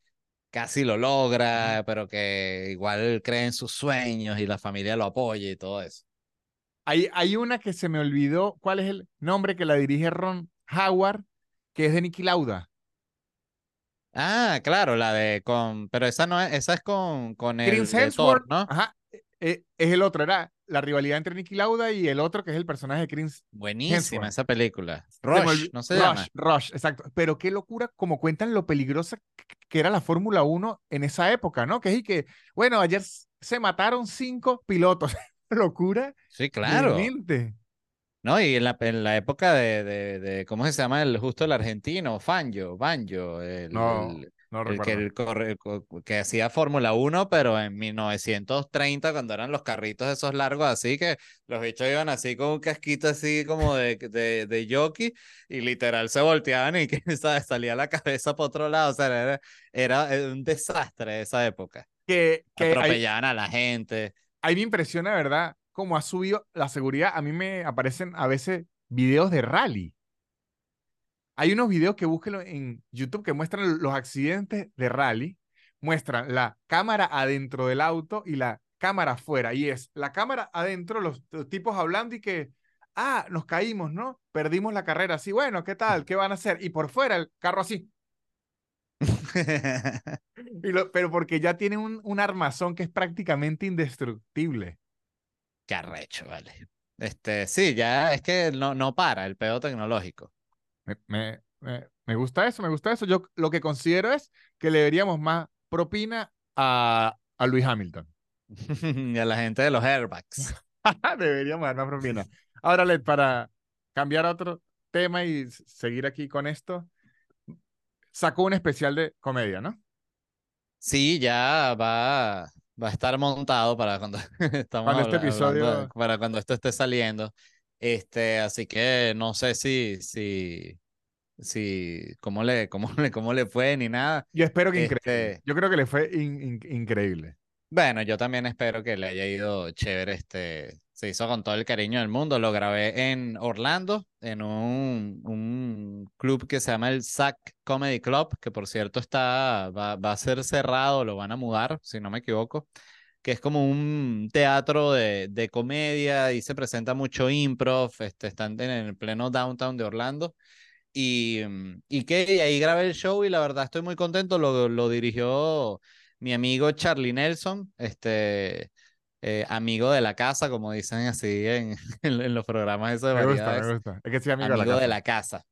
casi lo logra, pero que igual cree en sus sueños y la familia lo apoya y todo eso. Hay, hay una que se me olvidó, ¿cuál es el nombre? Que la dirige Ron Howard, que es de Niki Lauda. Ah, claro, la de con... Pero esa no es, esa es con, con el de Thor, ¿no? Ajá, es, es el otro, era la rivalidad entre Niki Lauda y el otro que es el personaje de Chris. Buenísima Hemsworth. Esa película. Rush, no se Rush, llama. Rush, exacto. Pero qué locura, como cuentan lo peligrosa que era la Fórmula uno en esa época, ¿no? Que es y que, bueno, ayer se mataron cinco pilotos. Locura. Sí, claro. Realmente. No, y en la, en la época de, de, de, ¿cómo se llama? El justo el argentino, Fangio, Banjo, el, no, el, no el, que, el corre, que hacía Fórmula uno, pero en mil novecientos treinta, cuando eran los carritos esos largos así, que los bichos iban así con un casquito así como de, de, de jockey, y literal se volteaban y que ¿sabes? Salía la cabeza por otro lado, o sea, era, era un desastre esa época. Que, que atropellaban hay, a la gente. Ahí me impresiona, ¿verdad? Como ha subido la seguridad, a mí me aparecen a veces videos de rally. Hay unos videos que búsquenlo en YouTube que muestran los accidentes de rally, muestran la cámara adentro del auto y la cámara afuera, y es la cámara adentro, los, los tipos hablando y que, ah, nos caímos, ¿no? Perdimos la carrera, sí, bueno, ¿qué tal? ¿Qué van a hacer? Y por fuera el carro así. Y lo, pero porque ya tienen un, un armazón que es prácticamente indestructible. Qué arrecho, vale. Este, sí, ya es que no, no para el pedo tecnológico. Me, me, me, me gusta eso, me gusta eso. Yo lo que considero es que le deberíamos más propina a, a Lewis Hamilton. Y a la gente de los airbags. Deberíamos dar más propina. Ahora, Led, para cambiar a otro tema y seguir aquí con esto, sacó un especial de comedia, ¿no? Sí, ya va... Va a estar montado para cuando, estamos para, este episodio... hablando, para cuando esto esté saliendo. Este, así que no sé si, si, si cómo, le, cómo, le, cómo le fue ni nada. Yo espero que este... increíble. Yo creo que le fue in, in, increíble. Bueno, yo también espero que le haya ido chévere este, Se hizo con todo el cariño del mundo. Lo grabé en Orlando, en un, un club que se llama el Sac Comedy Club, que por cierto está, va, va a ser cerrado, lo van a mudar, si no me equivoco, que es como un teatro de, de comedia y se presenta mucho improv. Este, están en el pleno downtown de Orlando. Y, y que y ahí grabé el show y la verdad estoy muy contento. Lo, lo dirigió mi amigo Charlie Nelson, este... Eh, amigo de la casa, como dicen así en, en, en los programas esos de variedades. Me gusta, me gusta. Es que sí, amigo, amigo de la casa.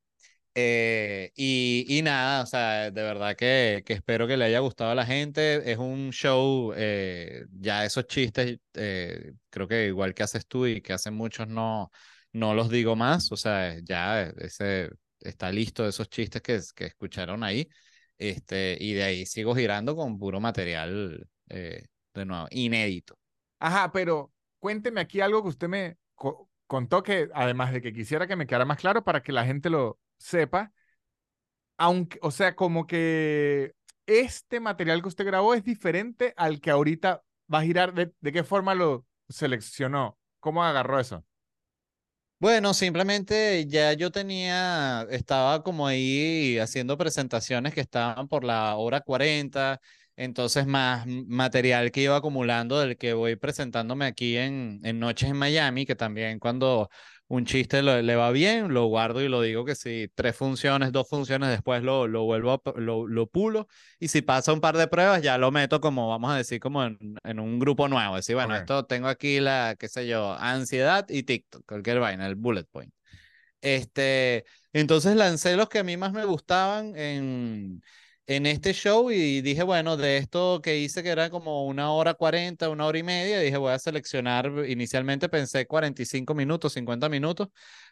Eh, y, y nada, o sea, de verdad que, que espero que le haya gustado a la gente. Es un show, eh, ya esos chistes, eh, creo que igual que haces tú y que hacen muchos, no, no los digo más. O sea, ya ese, está listo esos chistes que, que escucharon ahí. Este, y de ahí sigo girando con puro material, eh, de nuevo, inédito. Ajá, pero cuénteme aquí algo que usted me co contó que, además de que quisiera que me quedara más claro para que la gente lo sepa, aunque, o sea, como que este material que usted grabó es diferente al que ahorita va a girar. ¿De, de qué forma lo seleccionó? ¿Cómo agarró eso? Bueno, simplemente ya yo tenía, estaba como ahí haciendo presentaciones que estaban por la hora cuarenta, entonces más material que iba acumulando del que voy presentándome aquí en, en Noches en Miami, que también cuando un chiste lo, le va bien, lo guardo y lo digo que si tres funciones, dos funciones después lo, lo vuelvo, a, lo, lo pulo, y si pasa un par de pruebas ya lo meto como, vamos a decir, como en, en un grupo nuevo, decir, bueno, okay, esto tengo aquí la, qué sé yo, ansiedad y TikTok, cualquier vaina, el bullet point. Este, entonces lancé los que a mí más me gustaban en... en este show y dije, bueno, de esto que hice que era como una hora cuarenta, una hora y media, dije voy a seleccionar, inicialmente pensé cuarenta y cinco minutos, cincuenta minutos,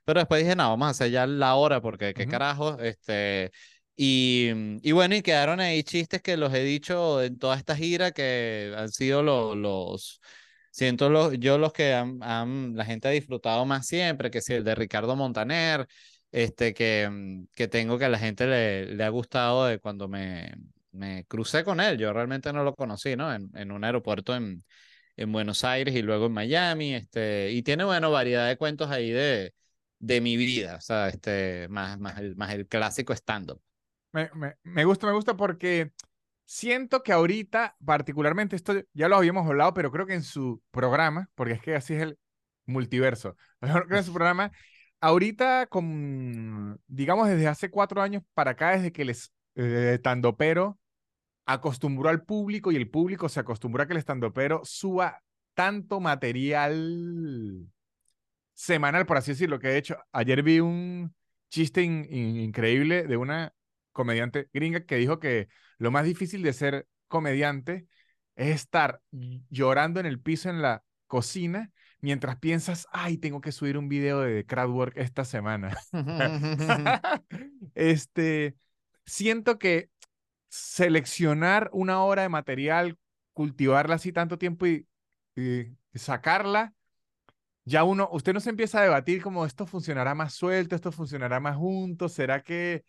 pero después dije, no, vamos a hacer ya la hora porque qué uh-huh. carajo, este, y, y bueno, y quedaron ahí chistes que los he dicho en toda esta gira que han sido los, los siento los, yo los que han, han, la gente ha disfrutado más siempre, que si el de Ricardo Montaner, Este, que, que tengo que a la gente le, le ha gustado de cuando me, me crucé con él. Yo realmente no lo conocí, ¿no? En, en un aeropuerto en, en Buenos Aires y luego en Miami. Este, y tiene, bueno, variedad de cuentos ahí de, de mi vida. O sea, este, más, más, el, más el clásico stand-up. Me, me, me gusta, me gusta porque siento que ahorita, particularmente, esto ya lo habíamos hablado, pero creo que en su programa, porque es que así es el multiverso, creo que en su programa... Ahorita, con, digamos, desde hace cuatro años para acá, desde que el estandopero acostumbró al público y el público se acostumbró a que el estandopero suba tanto material semanal, por así decirlo, que de hecho ayer vi un chiste in, in, increíble de una comediante gringa que dijo que lo más difícil de ser comediante es estar llorando en el piso en la cocina mientras piensas, ay, tengo que subir un video de crowdwork esta semana. Este, siento que seleccionar una hora de material, cultivarla así tanto tiempo y, y sacarla, ya uno, usted no se empieza a debatir como esto funcionará más suelto, esto funcionará más junto, ¿será que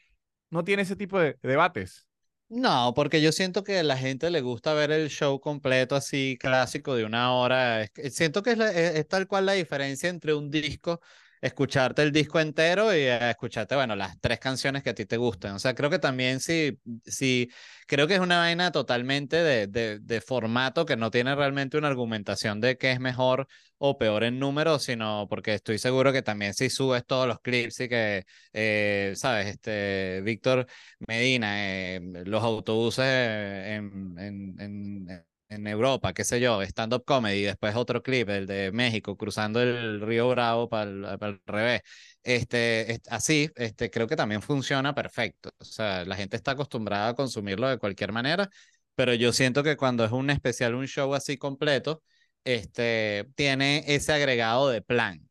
no tiene ese tipo de debates? No, porque yo siento que a la gente le gusta ver el show completo así clásico de una hora. Siento que es, es, es tal cual la diferencia entre un disco, escucharte el disco entero y escucharte, bueno, las tres canciones que a ti te gustan. O sea, creo que también sí, sí creo que es una vaina totalmente de, de, de formato que no tiene realmente una argumentación de qué es mejor o peor en número, sino porque estoy seguro que también si subes todos los clips y que, eh, sabes, este, Víctor Medina, eh, los autobuses en, en, en, en Europa, qué sé yo, stand-up comedy, y después otro clip, el de México, cruzando el Río Bravo para el, para el revés, este, este, así, este, creo que también funciona perfecto. O sea, la gente está acostumbrada a consumirlo de cualquier manera, pero yo siento que cuando es un especial, un show así completo, este, tiene ese agregado de plan,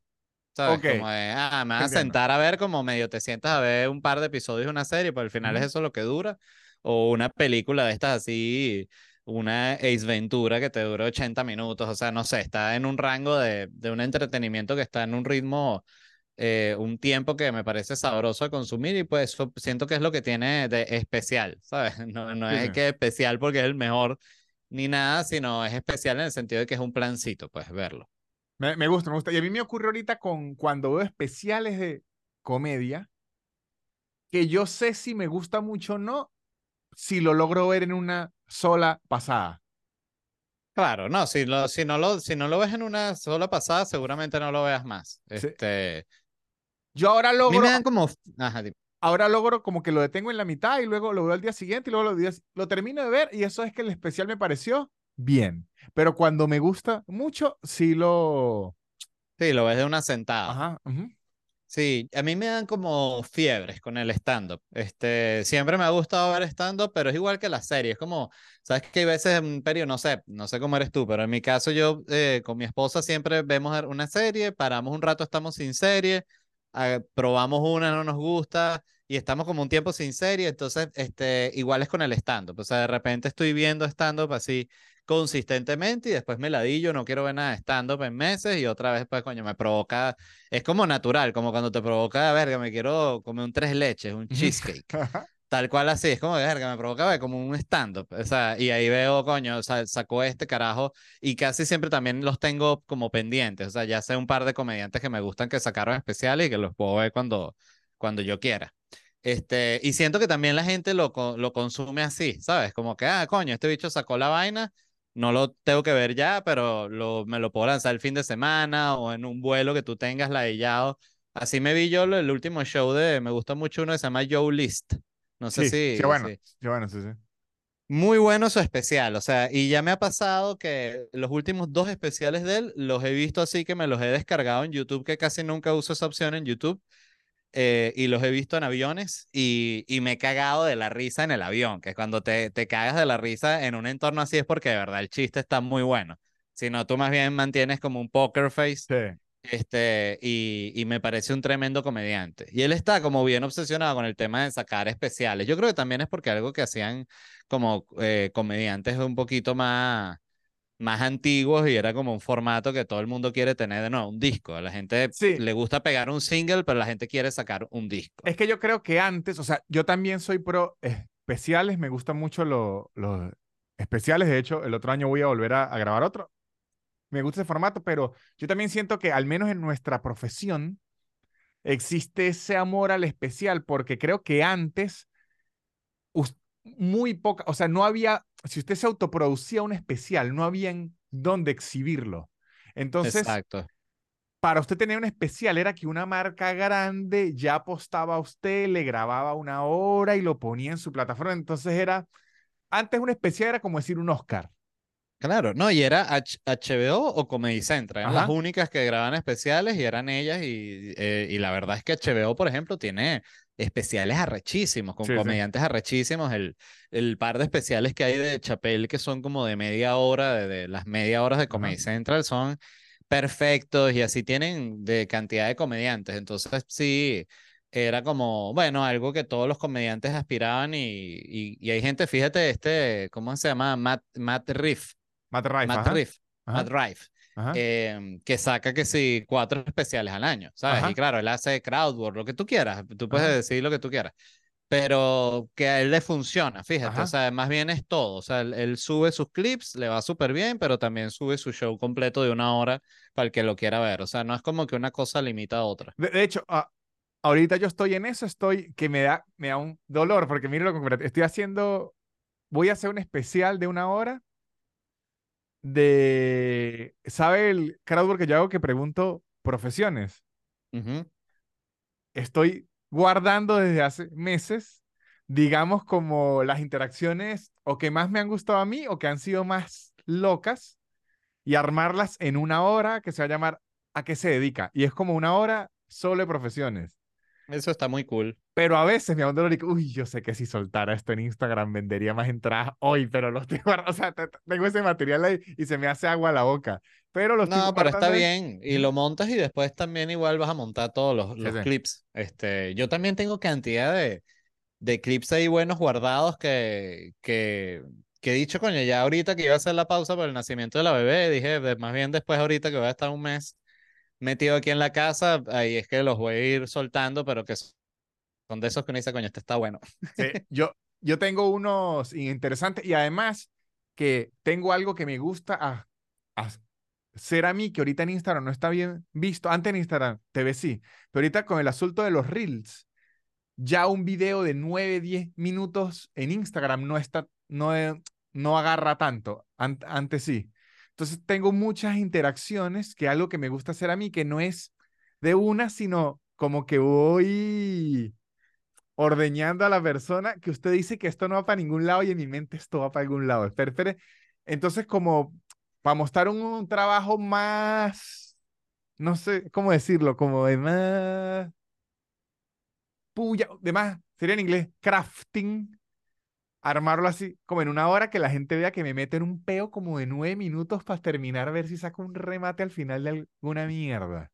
¿sabes? Okay. Como de, ah, me vas Entiendo. a sentar a ver, como medio te sientas a ver un par de episodios de una serie, pero al final mm. es eso lo que dura, o una película de estas así, una Ace Ventura que te dura ochenta minutos, o sea, no sé, está en un rango de, de un entretenimiento que está en un ritmo, eh, un tiempo que me parece sabroso de consumir, y pues eso siento que es lo que tiene de especial, ¿sabes? No, no es que es especial porque es el mejor, ni nada, sino es especial en el sentido de que es un plancito, pues, verlo. Me, me gusta, me gusta. Y a mí me ocurre ahorita con cuando veo especiales de comedia, que yo sé si me gusta mucho o no, si lo logro ver en una sola pasada. Claro, no, si, lo, si, no lo, si no lo ves en una sola pasada, seguramente no lo veas más. Sí. Este... Yo ahora logro... A mí me dan como... Ajá, dime. Ahora logro como que lo detengo en la mitad y luego lo veo al día siguiente y luego lo, días, lo termino de ver y eso es que el especial me pareció bien. Pero cuando me gusta mucho, sí lo... Sí, lo ves de una sentada. Ajá. Uh-huh. Sí, a mí me dan como fiebres con el stand-up. Este, siempre me ha gustado ver stand-up, pero es igual que las series. Como, ¿sabes que hay veces en un periodo? No sé, no sé cómo eres tú, pero en mi caso yo eh, con mi esposa siempre vemos una serie, paramos un rato, estamos sin serie... probamos una, no nos gusta y estamos como un tiempo sin serie. Entonces este, igual es con el stand-up, o sea, de repente estoy viendo stand-up así consistentemente y después me ladillo, no quiero ver nada de stand-up en meses y otra vez pues coño me provoca, es como natural, como cuando te provoca, verga, me quiero comer un tres leches, un cheesecake. Tal cual así, es como, verga, me provoca ver como un stand-up, o sea, y ahí veo, coño, o sea, sacó este carajo, y casi siempre también los tengo como pendientes, o sea, ya sé un par de comediantes que me gustan que sacaron especiales y que los puedo ver cuando, cuando yo quiera. Este, y siento que también la gente lo, lo consume así, ¿sabes? Como que, ah, coño, este bicho sacó la vaina, no lo tengo que ver ya, pero lo, me lo puedo lanzar el fin de semana o en un vuelo que tú tengas ladillado. Así me vi yo el último show de, me gusta mucho uno que se llama Joe List. No sé sí, si... Sí, bueno, sí. Sí, bueno, sí, sí. Muy bueno su especial, o sea, y ya me ha pasado que los últimos dos especiales de él los he visto así que me los he descargado en YouTube, que casi nunca uso esa opción en YouTube, eh, y los he visto en aviones, y, y me he cagado de la risa en el avión, que cuando te, te cagas de la risa en un entorno así es porque de verdad el chiste está muy bueno. Si no, tú más bien mantienes como un poker face... Sí. Este, y, y me parece un tremendo comediante. Y él está como bien obsesionado con el tema de sacar especiales. Yo creo que también es porque algo que hacían como eh, comediantes un poquito más, más antiguos y era como un formato que todo el mundo quiere tener de nuevo, un disco. A la gente sí. le gusta pegar un single, pero la gente quiere sacar un disco. Es que yo creo que antes, o sea, yo también soy pro especiales, me gustan mucho los, los especiales. De hecho, el otro año voy a volver a, a grabar otro. Me gusta ese formato, pero yo también siento que al menos en nuestra profesión existe ese amor al especial, porque creo que antes muy poca, o sea, no había, si usted se autoproducía un especial, no había en dónde exhibirlo. Entonces, exacto. Para usted tener un especial era que una marca grande ya apostaba a usted, le grababa una hora y lo ponía en su plataforma. Entonces era, antes un especial era como decir un Oscar. Claro, no, y era H B O o Comedy Central, eran las únicas que grababan especiales y eran ellas, y, eh, y la verdad es que H B O, por ejemplo, tiene especiales arrechísimos, con sí, comediantes sí. arrechísimos, el, el par de especiales que hay de Chappelle que son como de media hora, de, de las media horas de Comedy Ajá. Central son perfectos y así tienen de cantidad de comediantes, entonces sí... Era como, bueno, algo que todos los comediantes aspiraban y, y, y hay gente, fíjate, este, ¿cómo se llama? Matt, Matt Riff. Matt Rife, Matt ajá. Riff. Ajá. Matt Rife. Eh, que saca que sí, cuatro especiales al año, ¿sabes? Ajá. Y claro, él hace crowd work, lo que tú quieras, tú puedes ajá. decir lo que tú quieras, pero que a él le funciona, fíjate, ajá. o sea, más bien es todo, o sea, él, él sube sus clips, le va súper bien, pero también sube su show completo de una hora para el que lo quiera ver, o sea, no es como que una cosa limita a otra. De, de hecho, uh... ahorita yo estoy en eso, estoy que me da, me da un dolor, porque mire lo concreto. Estoy haciendo, voy a hacer un especial de una hora de, ¿sabe el crowdwork que yo hago que pregunto profesiones? Uh-huh. Estoy guardando desde hace meses, digamos, como las interacciones o que más me han gustado a mí o que han sido más locas y armarlas en una hora que se va a llamar ¿A qué se dedica? Y es como una hora solo de profesiones. Eso está muy cool. Pero a veces me da un dolor y digo, uy, yo sé que si soltara esto en Instagram vendería más entradas hoy, pero los estoy guardando, o sea, tengo ese material ahí y se me hace agua a la boca. Pero los No, pero está bien. Y lo montas y después también igual vas a montar todos los, los sí, sí. clips. Este, yo también tengo cantidad de, de clips ahí buenos guardados que, que, que he dicho, coño, ya ahorita que iba a hacer la pausa por el nacimiento de la bebé, dije, más bien después ahorita que voy a estar un mes metido aquí en la casa, ahí es que los voy a ir soltando, pero que son de esos que uno dice, coño, este está bueno. Sí, yo, yo tengo unos interesantes y además que tengo algo que me gusta a, a ser a mí, que ahorita en Instagram no está bien visto, antes en Instagram T V sí, pero ahorita con el asunto de los Reels, ya un video de nueve, diez minutos en Instagram no, está, no, no agarra tanto, An antes sí. Entonces tengo muchas interacciones, que es algo que me gusta hacer a mí, que no es de una, sino como que voy ordeñando a la persona, que usted dice que esto no va para ningún lado y en mi mente esto va para algún lado. Entonces como para mostrar un, un trabajo más, no sé cómo decirlo, como de más puya, de más, sería en inglés, crafting, armarlo así, como en una hora, que la gente vea que me meto en un peo como de nueve minutos para terminar, a ver si saco un remate al final de alguna mierda.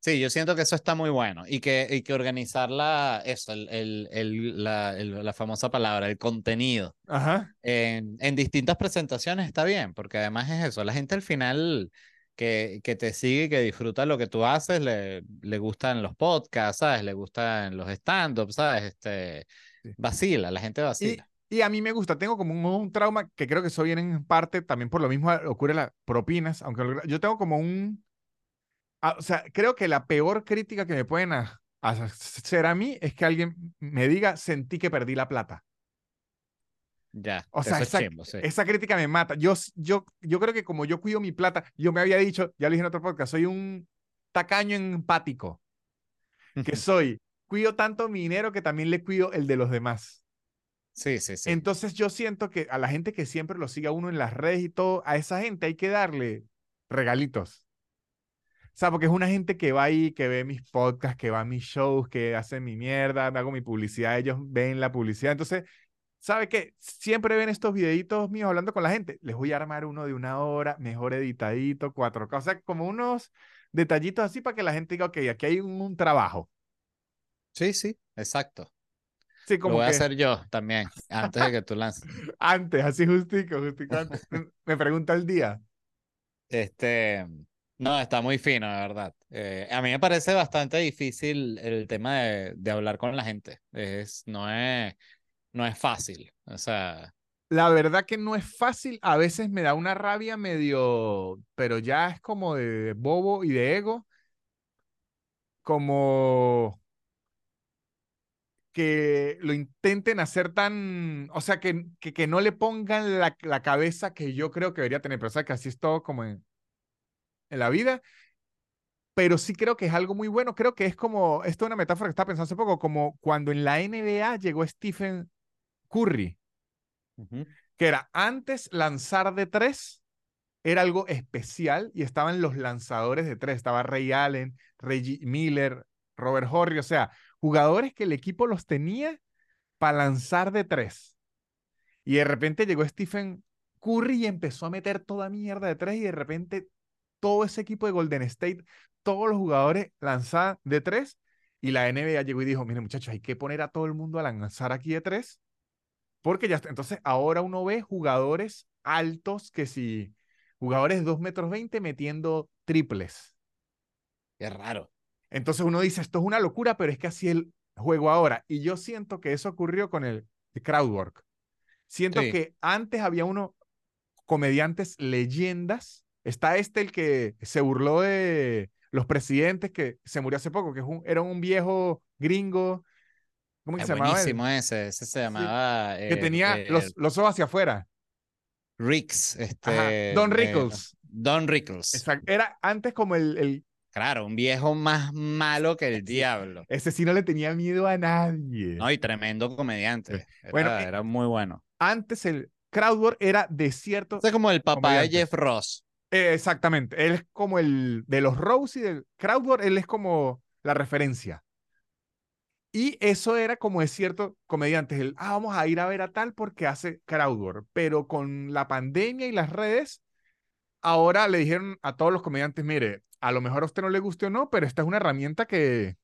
Sí, yo siento que eso está muy bueno, y que, y que organizar la, eso, el, el, el, la, el, la famosa palabra, el contenido, ajá, en, en distintas presentaciones está bien, porque además es eso, la gente al final que, que te sigue, que disfruta lo que tú haces, le, le gustan los podcasts, ¿sabes? Le gustan los stand-ups, ¿sabes? Este, sí. Vacila, la gente vacila. Y, y a mí me gusta, tengo como un, un trauma, que creo que eso viene en parte, también por lo mismo ocurre las propinas, aunque yo tengo como un... O sea, creo que la peor crítica que me pueden a, a hacer a mí es que alguien me diga, sentí que perdí la plata. Ya, o sea, esa, chimbo, sí. Esa crítica me mata. Yo, yo, yo creo que como yo cuido mi plata, yo me había dicho, ya lo dije en otro podcast, soy un tacaño empático. Que soy, cuido tanto mi dinero que también le cuido el de los demás. Sí, sí, sí. Entonces yo siento que a la gente que siempre lo sigue a uno en las redes y todo, a esa gente hay que darle regalitos. O sea, porque es una gente que va ahí, que ve mis podcasts, que va a mis shows, que hace mi mierda, me hago mi publicidad, ellos ven la publicidad. Entonces, ¿sabe qué? Siempre ven estos videitos míos hablando con la gente. Les voy a armar uno de una hora, mejor editadito, cuatro K. O sea, como unos detallitos así para que la gente diga, ok, aquí hay un, un trabajo. Sí, sí, exacto. Sí, como Lo voy que... a hacer yo también, antes de que tú lances. Antes, así justico, justico. Antes. Me pregunta el día. Este... No, está muy fino, de verdad. Eh, a mí me parece bastante difícil el tema de, de hablar con la gente. Es, no, es, no es fácil. O sea... La verdad que no es fácil. A veces me da una rabia medio... Pero ya es como de bobo y de ego. Como... Que lo intenten hacer tan... O sea, que, que, que no le pongan la, la cabeza que yo creo que debería tener. Pero o sea, que así es todo como en... en la vida, pero sí creo que es algo muy bueno. Creo que es como, esto es una metáfora que estaba pensando hace poco, como cuando en la N B A llegó Stephen Curry, uh-huh. que era antes lanzar de tres, era algo especial y estaban los lanzadores de tres, estaba Ray Allen, Reggie Miller, Robert Horry, o sea, jugadores que el equipo los tenía para lanzar de tres. Y de repente llegó Stephen Curry y empezó a meter toda mierda de tres y de repente todo ese equipo de Golden State, todos los jugadores lanzaban de tres, y la N B A llegó y dijo, miren muchachos, hay que poner a todo el mundo a lanzar aquí de tres, porque ya está. Entonces ahora uno ve jugadores altos, que si jugadores de dos metros veinte metiendo triples. Qué raro. Entonces uno dice, esto es una locura, pero es que así es el juego ahora. Y yo siento que eso ocurrió con el, el crowdwork. Siento sí. que antes había unos comediantes leyendas. Está este, el que se burló de los presidentes, que se murió hace poco, que es un, era un viejo gringo. ¿Cómo que se llamaba? Buenísimo ese, ese se llamaba... Sí. Eh, que tenía eh, los, los ojos hacia afuera. Ricks. Este, Don Rickles. Eh, Don Rickles. Exacto. Era antes como el, el... Claro, un viejo más malo que el diablo. Ese sí no le tenía miedo a nadie. No, y tremendo comediante. Era, bueno, era muy bueno. Antes el crowdwork era de cierto... Ese es como el papá comediante. De Jeff Ross. Exactamente, él es como el de los Rose y del crowdwork, él es como la referencia. Y eso era como de ciertos comediantes, el, ah, vamos a ir a ver a tal porque hace crowdwork, pero con la pandemia y las redes, ahora le dijeron a todos los comediantes, mire, a lo mejor a usted no le guste o no, pero esta es una herramienta que...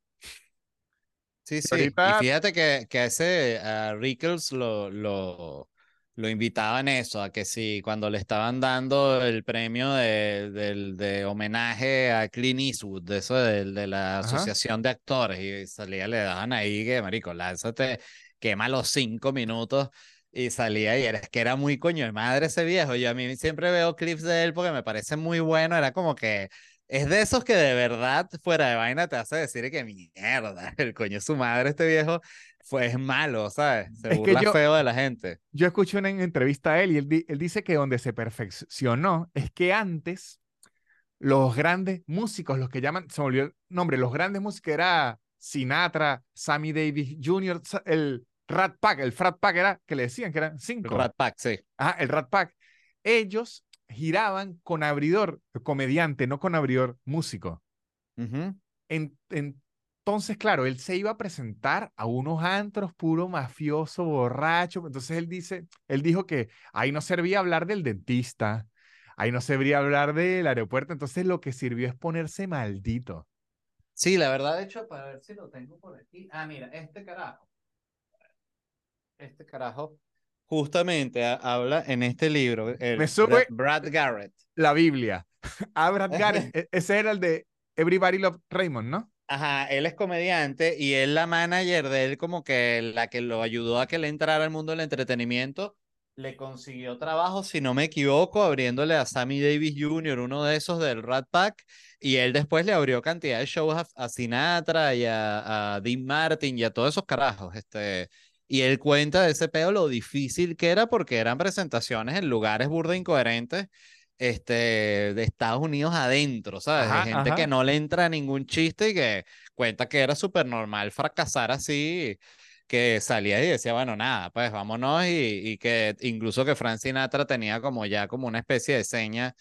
Sí, sí, ahorita... y fíjate que, que ese uh, Rickles lo... lo... lo invitaban eso, a que sí, cuando le estaban dando el premio de, de, de homenaje a Clint Eastwood, de eso de, de la Ajá. asociación de actores, y salía, le daban ahí que, marico, lánzate, quema los cinco minutos Y salía y era, que era muy coño de madre ese viejo. Yo a mí siempre veo clips de él porque me parece muy bueno. Era como que es de esos que de verdad fuera de vaina te hace decir que mierda, el coño de su madre este viejo fue, es malo, ¿sabes? Se burla yo, feo de la gente. Yo escuché una entrevista a él y él, di él dice que donde se perfeccionó es que antes los grandes músicos, los que llaman, se me olvidó el nombre, los grandes músicos era Sinatra, Sammy Davis junior, el Rat Pack, el Rat Pack era, que le decían que eran cinco. El Rat Pack, sí. Ajá, el Rat Pack. Ellos giraban con abridor comediante, no con abridor músico. Uh-huh. en, en, entonces, claro, él se iba a presentar a unos antros puro mafioso, borracho. Entonces él dice, él dijo que ahí no servía hablar del dentista, ahí no servía hablar del aeropuerto. Entonces lo que sirvió es ponerse maldito. Sí, la verdad, de hecho, para ver si lo tengo por aquí. Ah, mira, este carajo. Este carajo justamente a, habla en este libro. El, Me sube Brad, Brad Garrett. La Biblia. Ah, Brad Garrett. Ese era el de Everybody Loves Raymond, ¿no? Ajá, él es comediante y él la manager de él, como que la que lo ayudó a que le entrara al mundo del entretenimiento, le consiguió trabajo, si no me equivoco, abriéndole a Sammy Davis junior, uno de esos del Rat Pack, y él después le abrió cantidad de shows a, a Sinatra y a, a Dean Martin y a todos esos carajos, este... Y él cuenta de ese pedo lo difícil que era porque eran presentaciones en lugares burda incoherentes, este, de Estados Unidos adentro, ¿sabes? Ajá, de gente ajá. que no le entra ningún chiste y que cuenta que era súper normal fracasar así, que salía y decía, bueno, nada, pues vámonos. Y, y que incluso que Frank Sinatra tenía como ya como una especie de seña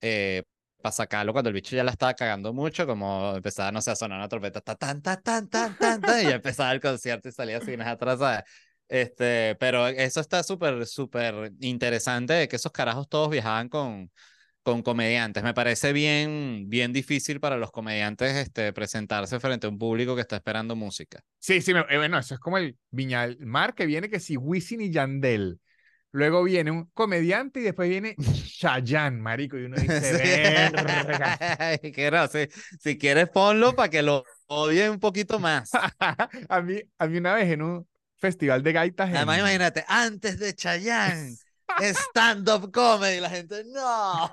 eh, para sacarlo cuando el bicho ya la estaba cagando mucho, como empezaba, no sé, a sonar una trompeta, ta, tan, ta, tan, tan, tan, tan, y ya empezaba el concierto y salía sin atrás. Este, pero eso está súper, súper interesante, de que esos carajos todos viajaban con, con comediantes. Me parece bien, bien difícil para los comediantes este, presentarse frente a un público que está esperando música. Sí, sí, bueno, eso es como el Viñal Mar, que viene que si Wisin y Yandel. Luego viene un comediante y después viene Chayanne, marico, y uno dice, verga. Que no, si, si quieres ponlo para que lo odie un poquito más. a, mí, a mí una vez en un festival de gaitas... Además, en... imagínate, antes de Chayanne, stand-up comedy, la gente, no.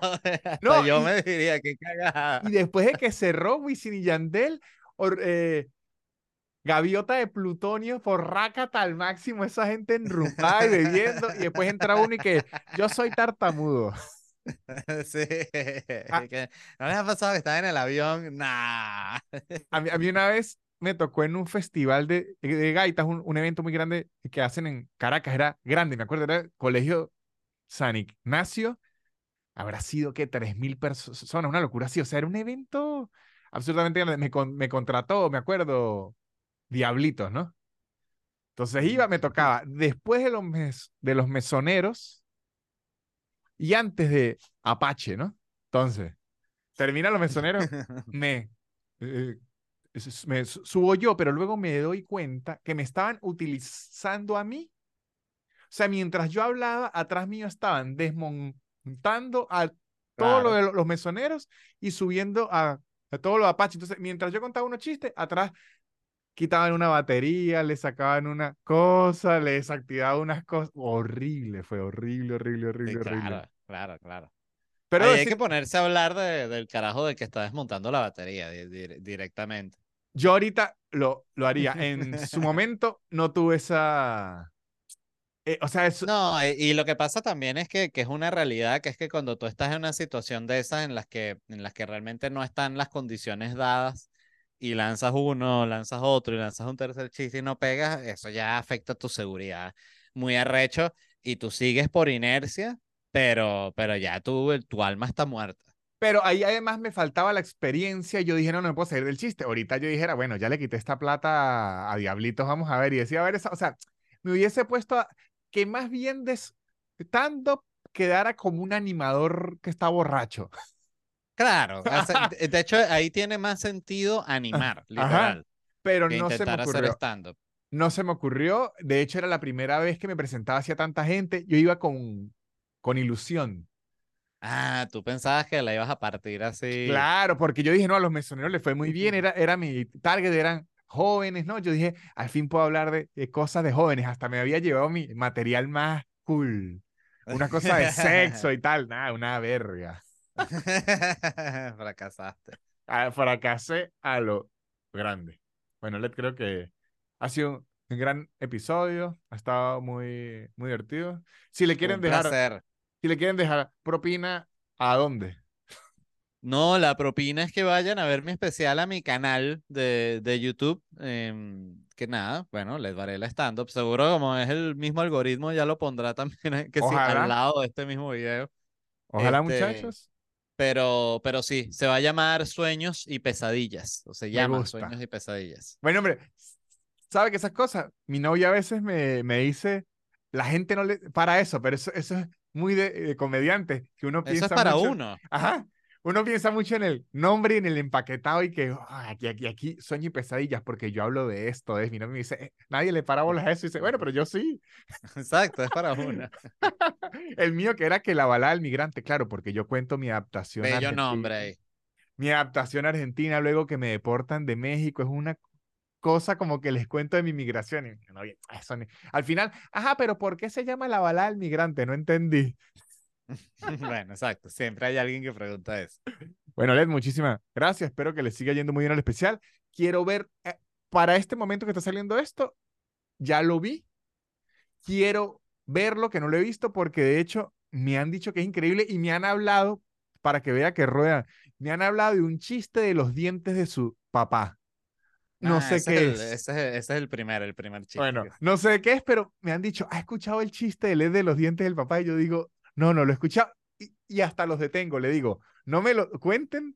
no yo y, me diría, qué cagada. Y después de que cerró Wisin y Yandel... Or, eh, Gaviota de plutonio, porrácata al máximo, esa gente enrumbada y bebiendo, y después entra uno y que yo soy tartamudo. Sí. Ah. ¿No les ha pasado que estaban en el avión? Nah. A mí, a mí una vez me tocó en un festival de, de gaitas, un, un evento muy grande que hacen en Caracas, era grande, me acuerdo, era el Colegio San Ignacio, habrá sido que tres mil personas, una locura así, o sea, era un evento absolutamente grande, me, con, me contrató, me acuerdo... Diablitos, ¿no? Entonces iba, me tocaba después de los, mes, de los mesoneros y antes de Apache, ¿no? Entonces, termina los mesoneros, me, eh, me subo yo, pero luego me doy cuenta que me estaban utilizando a mí. O sea, mientras yo hablaba, atrás mío estaban desmontando a todo lo de los mesoneros y subiendo a, a todo lo de Apache. Entonces, mientras yo contaba unos chistes, atrás... quitaban una batería, le sacaban una cosa, le desactivaban unas cosas. Horrible, fue horrible, horrible, horrible, sí, horrible. Claro, claro, claro. Pero decir, hay que ponerse a hablar de, del carajo de que está desmontando la batería di, di, directamente. Yo ahorita lo, lo haría. En su momento no tuve esa... Eh, o sea, eso... No, y lo que pasa también es que, que es una realidad, que es que cuando tú estás en una situación de esas en las que, en las que realmente no están las condiciones dadas, y lanzas uno, lanzas otro y lanzas un tercer chiste y no pegas, eso ya afecta tu seguridad muy arrecho y tú sigues por inercia, pero, pero ya tu, tu alma está muerta. Pero ahí además me faltaba la experiencia y yo dije, no, no me puedo salir del chiste. Ahorita yo dijera, bueno, ya le quité esta plata a Diablitos, vamos a ver. Y decía, a ver, esa, o sea, me hubiese puesto a, que más bien de stand-up quedara como un animador que está borracho. Claro, de hecho ahí tiene más sentido animar, literal. Ajá, pero no se me ocurrió. Hacer no se me ocurrió, de hecho era la primera vez que me presentaba hacia tanta gente, yo iba con, con ilusión. Ah, tú pensabas que la ibas a partir así. Claro, porque yo dije, no, a los mesoneros les fue muy bien, era, era mi target, eran jóvenes, ¿no? Yo dije, al fin puedo hablar de, de cosas de jóvenes, hasta me había llevado mi material más cool, una cosa de sexo y tal, nada, una verga. Fracasaste. Ah, fracasé a lo grande. Bueno, Led, creo que ha sido un gran episodio, ha estado muy, muy divertido. Si le quieren dejar, si le quieren dejar propina, ¿a dónde? No, la propina es que vayan a ver mi especial a mi canal de, de YouTube, eh, que nada, bueno, Led Varela stand-up, seguro como es el mismo algoritmo ya lo pondrá también, que sí, al lado de este mismo video. Ojalá, este, muchachos. Pero, pero sí, se va a llamar Sueños y Pesadillas, o se llama Sueños y Pesadillas. Bueno, hombre, ¿sabe que esas cosas? Mi novia a veces me, me dice, la gente no le... para eso, pero eso, eso es muy de, de comediante, que uno piensa. Eso es para mucho, uno. Ajá. Uno piensa mucho en el nombre y en el empaquetado y que oh, aquí, aquí, aquí sueño y pesadillas porque yo hablo de esto. ¿Eh? Mi nombre me dice, eh, nadie le para bolas a eso. Y dice, bueno, pero yo sí. Exacto, es para una. El mío que era que la balada del migrante, claro, porque yo cuento mi adaptación. Bello nombre. Mi adaptación a Argentina, luego que me deportan de México, es una cosa como que les cuento de mi migración. Y, no, eso ni... Al final, ajá, pero ¿por qué se llama la balada del migrante? No entendí. Bueno, exacto, siempre hay alguien que pregunta eso. Bueno, Led, muchísimas gracias, espero que les siga yendo muy bien al especial. Quiero ver, eh, para este momento que está saliendo esto, ya lo vi, quiero verlo, que no lo he visto, porque de hecho me han dicho que es increíble y me han hablado, para que vea que rueda, me han hablado de un chiste de los dientes de su papá. No ah, sé ese qué es. El, ese, ese es el primer, el primer chiste. Bueno, no sé qué es, pero me han dicho, ¿has escuchado el chiste de Led de los dientes del papá? Y yo digo... No, no, lo he escuchado y, y hasta los detengo, le digo, no me lo cuenten,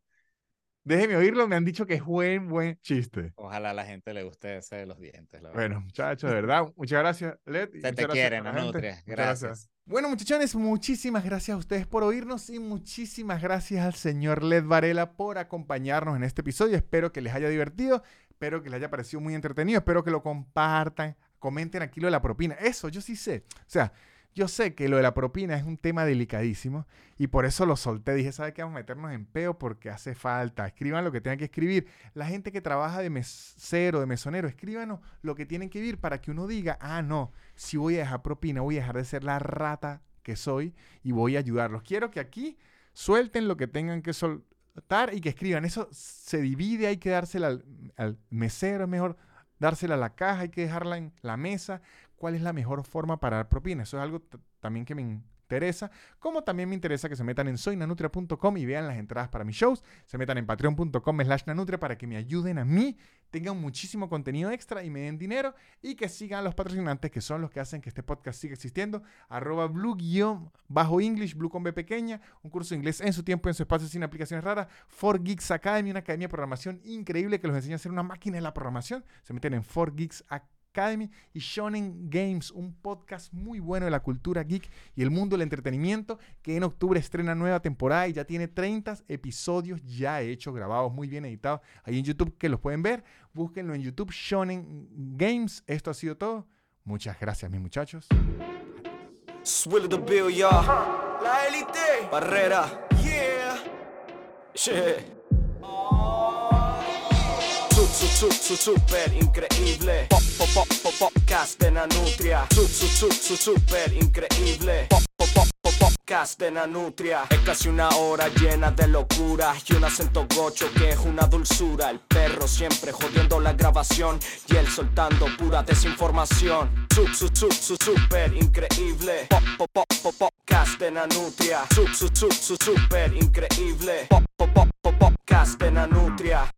déjenme oírlo, me han dicho que es buen, buen chiste. Ojalá a la gente le guste ese de los dientes. La bueno, muchachos, de verdad, muchas gracias, Led. Se te quieren, Nanutria, gracias. gracias. Bueno, muchachones, muchísimas gracias a ustedes por oírnos y muchísimas gracias al señor Led Varela por acompañarnos en este episodio. Espero que les haya divertido, espero que les haya parecido muy entretenido, espero que lo compartan, comenten aquí lo de la propina, eso yo sí sé, o sea... Yo sé que lo de la propina es un tema delicadísimo y por eso lo solté. Dije, ¿sabe qué? Vamos a meternos en peo porque hace falta. Escriban lo que tengan que escribir. La gente que trabaja de mesero, de mesonero, escríbanos lo que tienen que vivir para que uno diga, ah, no, si voy a dejar propina, voy a dejar de ser la rata que soy y voy a ayudarlos. Quiero que aquí suelten lo que tengan que soltar y que escriban. Eso se divide, hay que dársela al, al mesero, es mejor dársela a la caja, hay que dejarla en la mesa. ¿Cuál es la mejor forma para dar propina? Eso es algo también que me interesa. Como también me interesa que se metan en soy nanutria punto com y vean las entradas para mis shows. Se metan en patreon punto com slash nanutria para que me ayuden a mí. Tengan muchísimo contenido extra y me den dinero. Y que sigan los patrocinantes que son los que hacen que este podcast siga existiendo. Arroba Vlue-English, Vlue con B pequeña. Un curso de inglés en su tiempo y en su espacio sin aplicaciones raras. four geeks Academy, una academia de programación increíble que los enseña a hacer una máquina de la programación. Se meten en four geeks Academy. Academy y Shonen Games, un podcast muy bueno de la cultura geek y el mundo del entretenimiento, que en octubre estrena nueva temporada y ya tiene treinta episodios ya hechos, grabados, muy bien editados, ahí en YouTube que los pueden ver, búsquenlo en YouTube, Shonen Games. Esto ha sido todo, muchas gracias mis muchachos. Swell the bill, ya. Uh-huh. La élite. Barrera. Yeah. Yeah. Super increíble. Pop, pop, pop, pop, podcast de Nanutria. Super increíble. Pop, pop, pop, pop, podcast de Nanutria. Es casi una hora llena de locura y un acento gocho que es una dulzura. El perro siempre jodiendo la grabación y él soltando pura desinformación. Super increíble. Pop, pop, pop, pop, podcast de Nanutria. Super increíble. Pop, pop, pop, podcast de Nanutria.